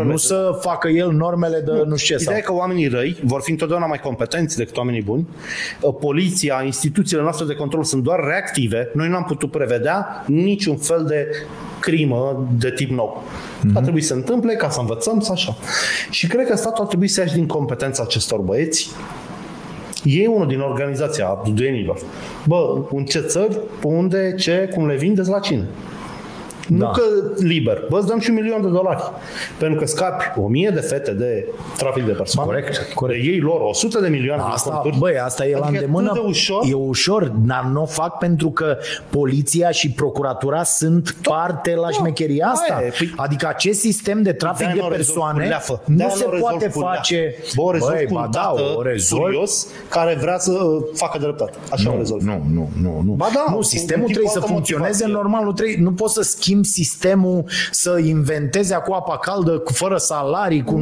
Nu să facă el normele de nu știu ce. Ideea e că oamenii răi vor fi întotdeauna mai competenți decât oamenii buni. Poliția, instituțiile noastre de control sunt doar reactive. Noi nu am putut prevedea niciun fel de crimă de tip nou. A trebuit să întâmple ca să învățăm să așa. Și cred că statul ar trebui să iași din competența acestor băieți. E unul din organizația abduduienilor. În ce țări, unde, ce, cum le vindeți, la cine? Nu că liber. Îți dăm și $1.000.000. Pentru că scapi 1.000 de fete de trafic de persoane. Corect. De ei lor 100 de milioane de conturi. Asta e la îndemână. E ușor, dar nu o fac pentru că poliția și procuratura sunt parte la șmecheria asta. Adică acest sistem de trafic de persoane nu se poate face. O rezolv cu un tată curios care vrea să facă dreptate. Așa o rezolv. Nu. Sistemul trebuie să funcționeze normal. Nu poți să schimbi sistemul, să inventeze cu apa caldă, fără salarii, cu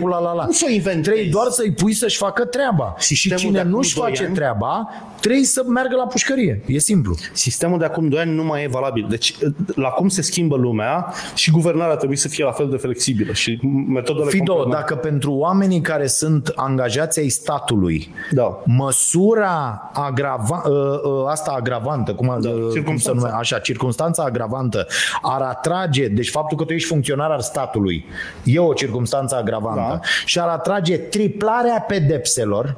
cu la. Trebuie doar să-i pui să-și facă treaba. Sistemul și cine nu-și face treaba, trebuie să meargă la pușcărie. E simplu. Sistemul de acum 2 ani nu mai e valabil. Deci, la cum se schimbă lumea și guvernarea trebuie să fie la fel de flexibilă. Și metodele dacă pentru oamenii care sunt angajați ai statului, măsura agravantă, circumstanța agravantă, ar atrage, deci faptul că tu ești funcționar al statului, e o circumstanță agravantă și ar atrage triplarea pedepselor,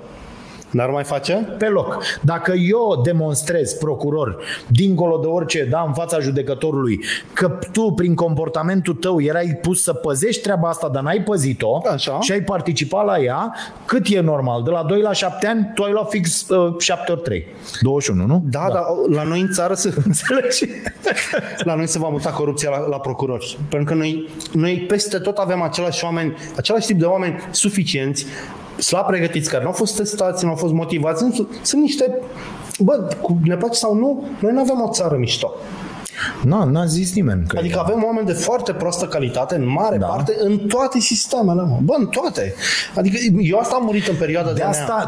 N-ar mai face? Pe loc. Dacă eu demonstrez, procuror, dincolo de orice, da, în fața judecătorului, că tu, prin comportamentul tău, erai pus să păzești treaba asta, dar n-ai păzit-o. Așa. Și ai participat la ea, cât e normal? De la 2 la 7 ani, tu ai luat fix 7 ori 3. 21, nu? Da, da. Dar la noi în țară se înțelege. La noi se va muta corupția la procurori. Pentru că noi peste tot avem același oameni, același tip de oameni suficienți, slab pregătiți, care nu au fost testați, nu au fost motivați. Sunt niște... Bă, ne place sau nu, noi nu avem o țară mișto. N-a zis nimeni. Că adică avem oameni de foarte proastă calitate, în mare parte, în toate sistemele. Bă, în toate. Adică eu asta am murit în perioada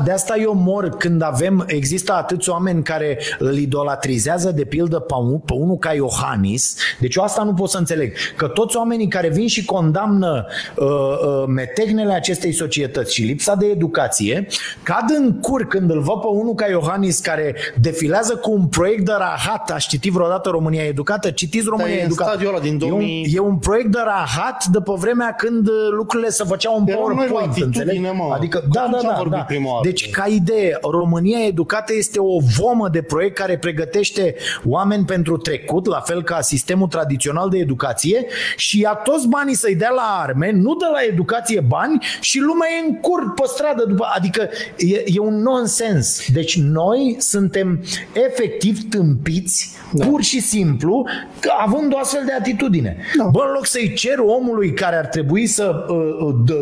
de asta eu mor când există atâți oameni care îl idolatrizează, de pildă pe unul ca Iohannis. Deci eu asta nu pot să înțeleg. Că toți oamenii care vin și condamnă metehnele acestei societăți și lipsa de educație, cad în cur când îl văd pe unul ca Iohannis care defilează cu un proiect de rahat. Aș citit vreodată România Educată? Citiți România Educată. E un proiect de rahat de pe vremea când lucrurile se făceau în PowerPoint, înțelegi? Adică, da. Deci, ca idee, România Educată este o vomă de proiect care pregătește oameni pentru trecut, la fel ca sistemul tradițional de educație, și ia toți banii să-i dea la arme, nu de la educație bani, și lumea e în cur pe stradă. Adică, e un nonsens. Deci, noi suntem efectiv tâmpiți, pur și simplu, că având o astfel de atitudine. Da. Bă, în loc să-i cer omului care ar trebui să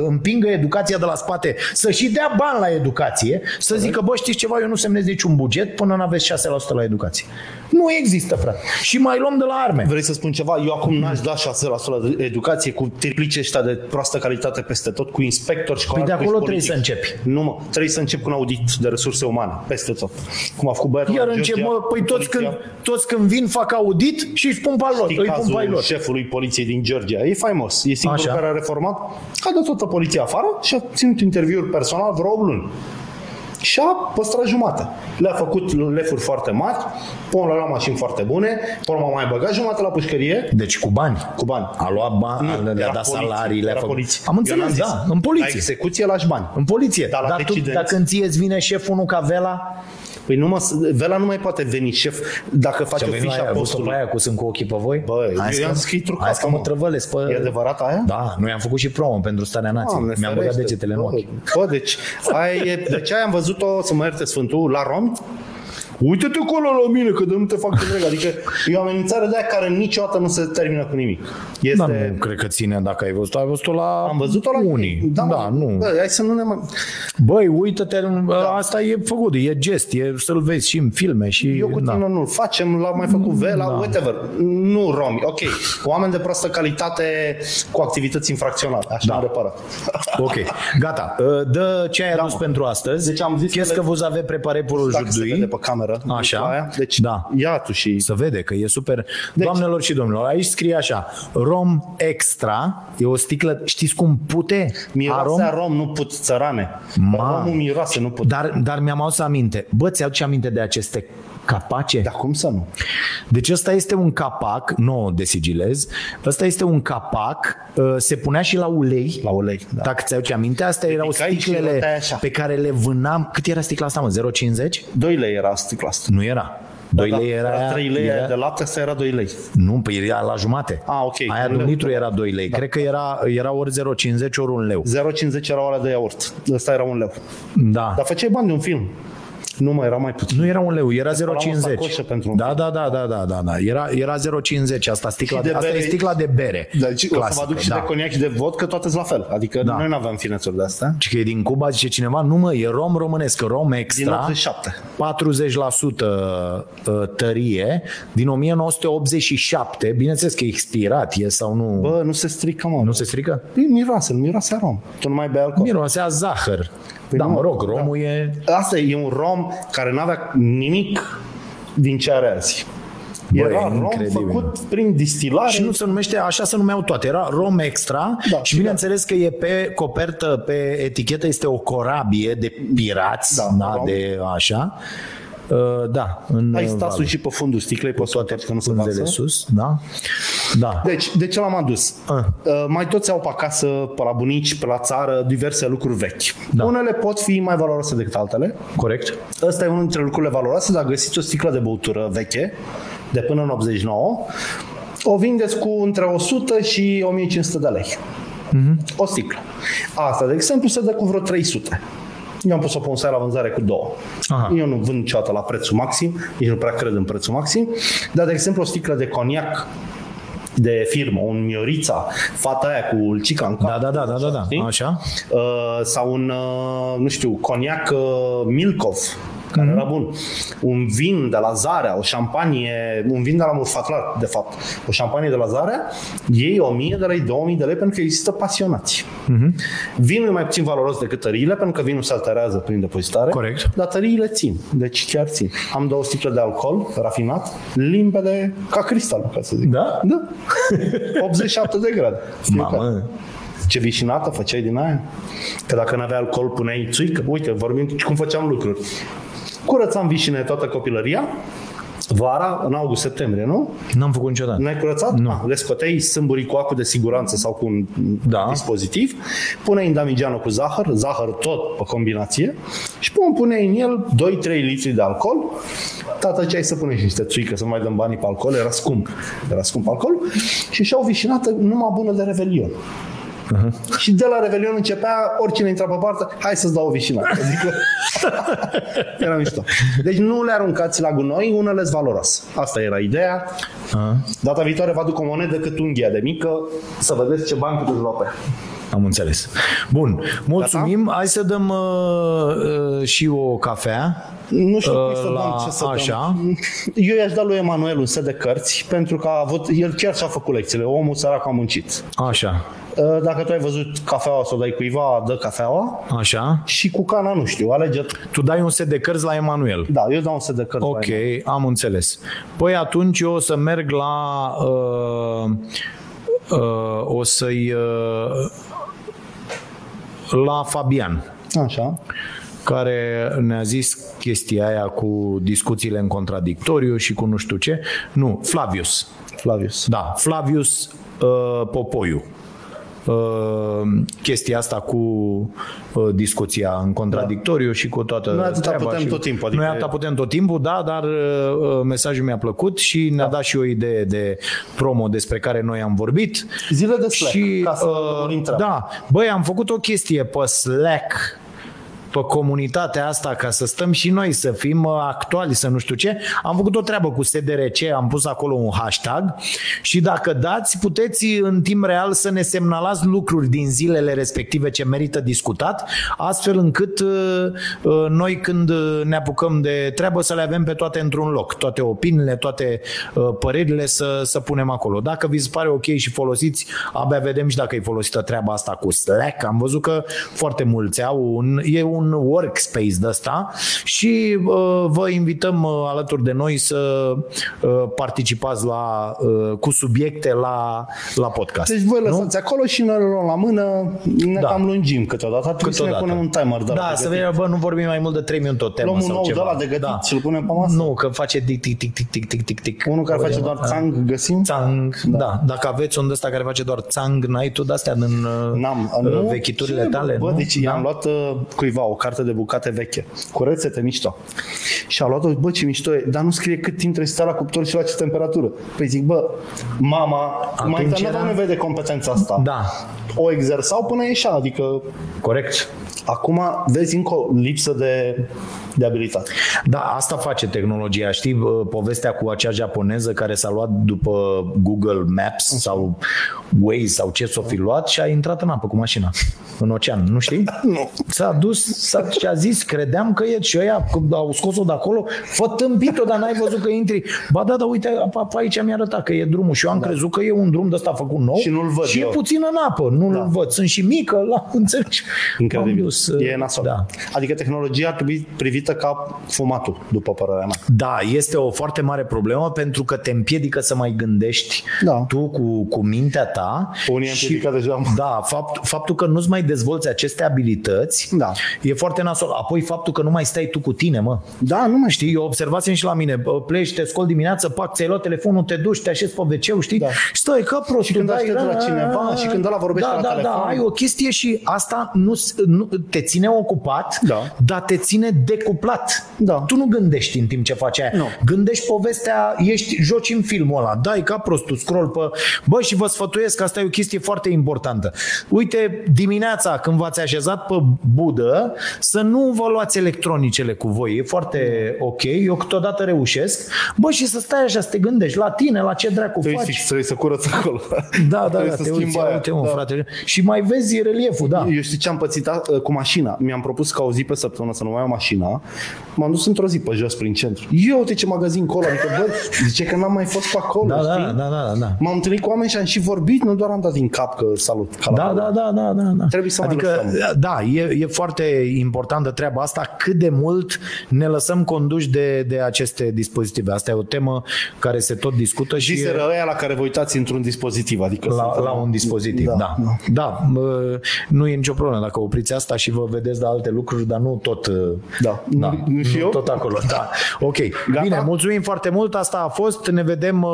împingă educația de la spate, să și dea bani la educație, să zică, bă, știți ceva, eu nu semnez niciun buget până n-aveți 6% la educație. Nu există, frate. Și mai luăm de la arme. Vrei să spun ceva? Eu acum n-aș da 6% la educație cu triplice ăștia de proastă calitate peste tot, cu inspectori școlari. Păi de acolo trebuie să începi. Nu, mă, trebuie să încep cu un audit de resurse umane, peste tot. Cum a făcut băiatul. Iar încep, mă, păi toți când vin fac audit și își pun palor. Știi cazul șefului poliției din Georgia? E faimos. E singurul care a reformat. A dat toată poliția afară și a ținut interviuri personal vreo 8 luni. Și a păstrat jumate. Le-a făcut lefuri foarte mari, până la mașini foarte bune, până mai băgat jumate la pușcărie. Deci cu bani. Cu bani. A luat bani, le-a dat salarii, le-a făcut. Poliție. Am înțeles, da, în poliție. La execuție lași bani. În poliție. Dar tu, dacă în ție îți vine șeful unul ca Vela... Păi Vela nu mai poate veni șef dacă face o fișă a postului. Aia cu sunt cu ochii pe voi? Bă, eu i-am scris truca. Hai să mă trăvălesc. E adevărat aia? Da, noi am făcut și promo pentru Starea Nației. Mi-am băgat degetele în ochi. Bă, deci aia am văzut-o, să mă ierte Sfântul, la rom. Uite-te acolo la mine, că de nu te fac întreg. Adică e o amenințare de aia care niciodată nu se termină cu nimic. Este... Da, nu cred că ține, dacă ai văzut-o. Ai văzut-o la... Am văzut-o la unii. Da, nu. Bă, hai să nu ne mai... Băi, uite-te, asta e făcut, e gest, să-l vezi și în filme. Și... Eu cu tine nu-l facem, l-am mai făcut Vela, whatever. Nu romi, ok. Oameni de proastă calitate cu activități infracționale. Așa am reparat. Ok, gata. Dă ce ai adus pentru astăzi. Deci am zis că vă avea preparat purul judui. Așa, deci, ia tu și... Să vede că e super. Deci, doamnelor și domnilor, aici scrie așa, rom extra, e o sticlă, știți cum pute? Miroase a rom, nu put, țărane. Romul miroase, nu put. Dar mi-am adus aminte. Bă, ți-aduce aminte de aceste capace? Dar cum să nu? Deci ăsta este un capac, nu o desigilez, ăsta este un capac, se punea și la ulei. La ulei, da. Dacă ți-aduce aminte, astea erau sticlele pe care le vânam. Cât era sticla asta, mă? 0,50? 2 lei era sticla asta. Nu era. 2 lei era 3 lei de lapte, asta era 2 lei. Nu, păi era la jumate. Ah, ok. Aia de un litru era 2 lei. Da. Cred că era ori 0,50 ori 1 leu. 0,50 era ăla de iaurt. Ăsta era 1 leu. Da. Dar făceai bani de un film. Nu mai era mai puțin. Nu era 1 leu, era 0,50. Da. Era 0,50 asta, sticla de asta e sticla de bere. Deci clasică, o să vă aduc și de coniac și de vodcă, toate la fel. Adică noi nu aveam finețuri de astea. Și că e din Cuba, zice cineva, nu mă, e rom românesc, rom extra. Din 87. 40% tărie din 1987. Bineînțeles că e expirat, e sau nu. Bă, nu se strică, mă. Nu se strică? Miroase a rom. Tu nu mai bei alcool. Miroase a zahăr. Păi da, mă rog, romul e... Asta e un rom care n-avea nimic din ce are azi. Era rom făcut prin distilare. Și nu se numește, așa se numeau toate. Era rom extra și bineînțeles că e pe copertă, pe etichetă, este o corabie de pirați, de așa... Da. Ai stasul și pe fundul sticlei, pe toate că nu se varsă. Sus, da? Da. Deci, de ce l-am adus? Mai toți au pe acasă, pe la bunici, pe la țară, diverse lucruri vechi. Da. Unele pot fi mai valoroase decât altele. Corect. Ăsta e unul dintre lucrurile valoroase, dacă găsiți o sticlă de băutură veche, de până în 89, o vindeți cu între 100 și 1500 de lei. Mm-hmm. O sticlă. Asta, de exemplu, se dă cu vreo 300. Eu am pus-o pe un site la vânzare cu 2. Aha. Eu nu vând niciodată la prețul maxim, nici nu prea cred în prețul maxim, dar, de exemplu, o sticlă de coniac de firmă, un Miorița, fata aia cu ulcica în cap. Da. Așa. Sau un, nu știu, coniac Milkov, care era bun. Un vin de la Zarea, o șampanie, un vin de la Murfatlar, de fapt. O șampanie de la Zarea, iei 1000 de lei, 2000 de lei, pentru că există pasionați. Mm-hmm. Vinul e mai puțin valoros decât tăriile, pentru că vinul se alterează prin depozitare. Corect. Dar tăriile țin, deci chiar țin. Am 2 sticle de alcool rafinat, limpede ca cristal, ca să zic. Da? Da. 87 de grade. Mamă! Ce vișinată făceai din aia? Că dacă n-aveai alcool, puneai țuică. Uite, vorbim cum făceam lucruri. Curățam vișine toată copilăria, vara, în august-septembrie, nu? N-am făcut niciodată. N-ai curățat? Nu. Le scoteai sâmburii cu acu de siguranță sau cu un dispozitiv, puneai în damigeană cu zahăr tot pe combinație și puneai în el 2-3 litri de alcool. Tata ce ai să punești niște țuică, să mai dăm banii pe alcool, era scump alcool și și-au vișinată numai bună de Revelion. Uh-huh. Și de la Revelion începea oricine intra pe partea, hai să-ți dau o vișină. Era mișto. Deci nu le aruncați la gunoi, unele-s valoroase. Asta era ideea. Uh-huh. Data viitoare vă aduc o monedă cât unghia de mică, să vedeți ce bani puteți lua pe ea. Am înțeles. Bun, mulțumim. Gata? Hai să dăm și o cafea. Nu știu cum să dăm, ce să așa. Dăm. Eu i-aș da lui Emanuel un set de cărți, pentru că a avut, el chiar și-a făcut lecțiile. Omul sărac a muncit. Așa. Dacă tu ai văzut cafeaua să o dai cuiva, dă cafeaua. Așa. Și cu cana, nu știu, alege. Tu dai un set de cărți la Emanuel. Da, eu dau un set de cărți la Emanuel. Ok, am înțeles. Păi atunci eu o să merg la... o să-i... la Fabian. Așa. Care ne-a zis chestia aia cu discuțiile în contradictoriu și cu nu știu ce. Nu, Flavius. Da, Flavius Popoiu. Chestia asta cu discuția în contradictoriu și cu toată treaba. Noi atâta putem tot timpul. Adică... Noi atâta putem tot timpul, da, dar mesajul mi-a plăcut și ne-a dat și o idee de promo despre care noi am vorbit. Zile de Slack, și, ca să vorbim treaba. Da, băi, am făcut o chestie pe Slack, pe comunitatea asta, ca să stăm și noi, să fim actuali, să nu știu ce. Am făcut o treabă cu SDRC, am pus acolo un hashtag și dacă dați, puteți în timp real să ne semnalați lucruri din zilele respective ce merită discutat, astfel încât noi când ne apucăm de treabă să le avem pe toate într-un loc, toate opiniile, toate părerile să punem acolo. Dacă vi se pare ok și folosiți, abia vedem și dacă e folosită treaba asta cu Slack. Am văzut că foarte mulți au un workspace de ăsta și vă invităm alături de noi să participați la, cu subiecte la podcast. Deci voi lăsați acolo și noi luăm la mână, ne cam lungim câteodată, trebuie să ne punem un timer de la să vedem, nu vorbim mai mult de 3 minute o temă sau ceva. Luăm un nou de la de gătit și îl punem pe masă? Nu, că face tic-tic-tic-tic-tic-tic. Unul care face doar țang, găsim? Țang, da. Dacă aveți unul ăsta care face doar țang, n-ai tu de-astea din vechiturile tale? Bă, deci i-am luat cuiva o carte de bucate veche, cu rețete mișto. Și a luat-o, bă, ce mișto e, dar nu scrie cât timp trebuie să stea la cuptor și la ce temperatură. Păi zic, bă, mama, mai întâi nu vede competența asta. Da. O exersau până ieșea, adică... Corect. Acum vezi încă o lipsă de abilitate. Da, asta face tehnologia. Știi povestea cu acea japoneză care s-a luat după Google Maps sau Waze sau ce s-o fi luat și a intrat în apă cu mașina, în ocean, nu știi? Nu. S-a dus și a zis, credeam că e și ăia, că au scos-o de acolo, fă tâmpit-o, dar n-ai văzut că intri. Ba da, uite, aici mi-a arătat că e drumul și eu am crezut că e un drum de ăsta făcut nou și, nu-l văd și e puțin în apă, nu-l văd. Sunt și mică, înțelegi? Incredibil. E nasol. Da. Adică tehnologia ar trebui privită strictă ca fumatul, după părerea mea. Da, este o foarte mare problemă pentru că te împiedică să mai gândești tu cu mintea ta. Unii împiedică deja. Da, faptul că nu-ți mai dezvolți aceste abilități e foarte nasol. Apoi faptul că nu mai stai tu cu tine, mă. Da, nu mai știi. Eu observați-mi și la mine. Pleci, te scoli dimineață, pac, ți-ai luat telefonul, te duci, te așezi pe WC-ul, știi? Da. Stai ca prost. Și când aștepți la cineva și când ăla vorbește la telefon. Da, ai o chestie și asta nu te ține ocupat, dar te ține decuplat. Da. Tu nu gândești în timp ce faci aia. Nu. Gândești povestea, joci în filmul ăla, dai ca prostul, scroll pe... Bă, și vă sfătuiesc, asta e o chestie foarte importantă. Uite, dimineața când v-ați așezat pe budă, să nu vă luați electronicele cu voi, e foarte ok, eu câteodată reușesc, bă, și să stai așa, să te gândești la tine, la ce dracu faci. Să-i să curăți acolo. Da, te uiți, uite mă, frate. Și mai vezi relieful, da. Eu știu ce am pățit cu mașina. Mi-am propus ca o zi pe săptămână să nu mai am mașina. M-am dus într-o zi pe jos prin centru. Eu, uite ce magazin colo, zice că n-am mai fost pe acolo, știi? Da. M-am întâlnit cu oameni și am și vorbit, nu doar am dat din cap că salut. Da. Trebuie să mai lăsăm. Da, e foarte importantă treaba asta, cât de mult ne lăsăm conduși de aceste dispozitive. Asta e o temă care se tot discută. Ziseră ăia la care vă uitați într-un dispozitiv, adică la un dispozitiv, da. Nu e nicio problemă dacă opriți asta și vă vedeți la alte lucruri, dar nu tot. Da. Nu și eu? Tot acolo, da. Ok. Gata? Bine, mulțumim foarte mult. Asta a fost. Ne vedem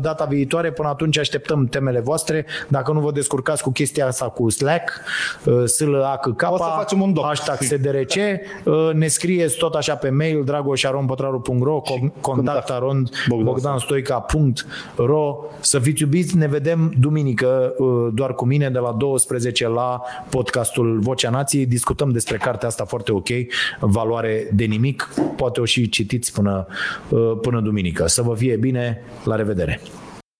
data viitoare. Până atunci așteptăm temele voastre. Dacă nu vă descurcați cu chestia asta cu Slack, SLACK, #SDRC, ne scrieți tot așa pe mail dragoș@pătraru.ro, contact@bogdanstoica.ro. Să fiți iubiți. Ne vedem duminică doar cu mine de la 12 la podcastul Vocea Nației. Discutăm despre cartea asta foarte ok, Valoare de nimic. Poate o și citiți până duminică. Să vă fie bine. La revedere!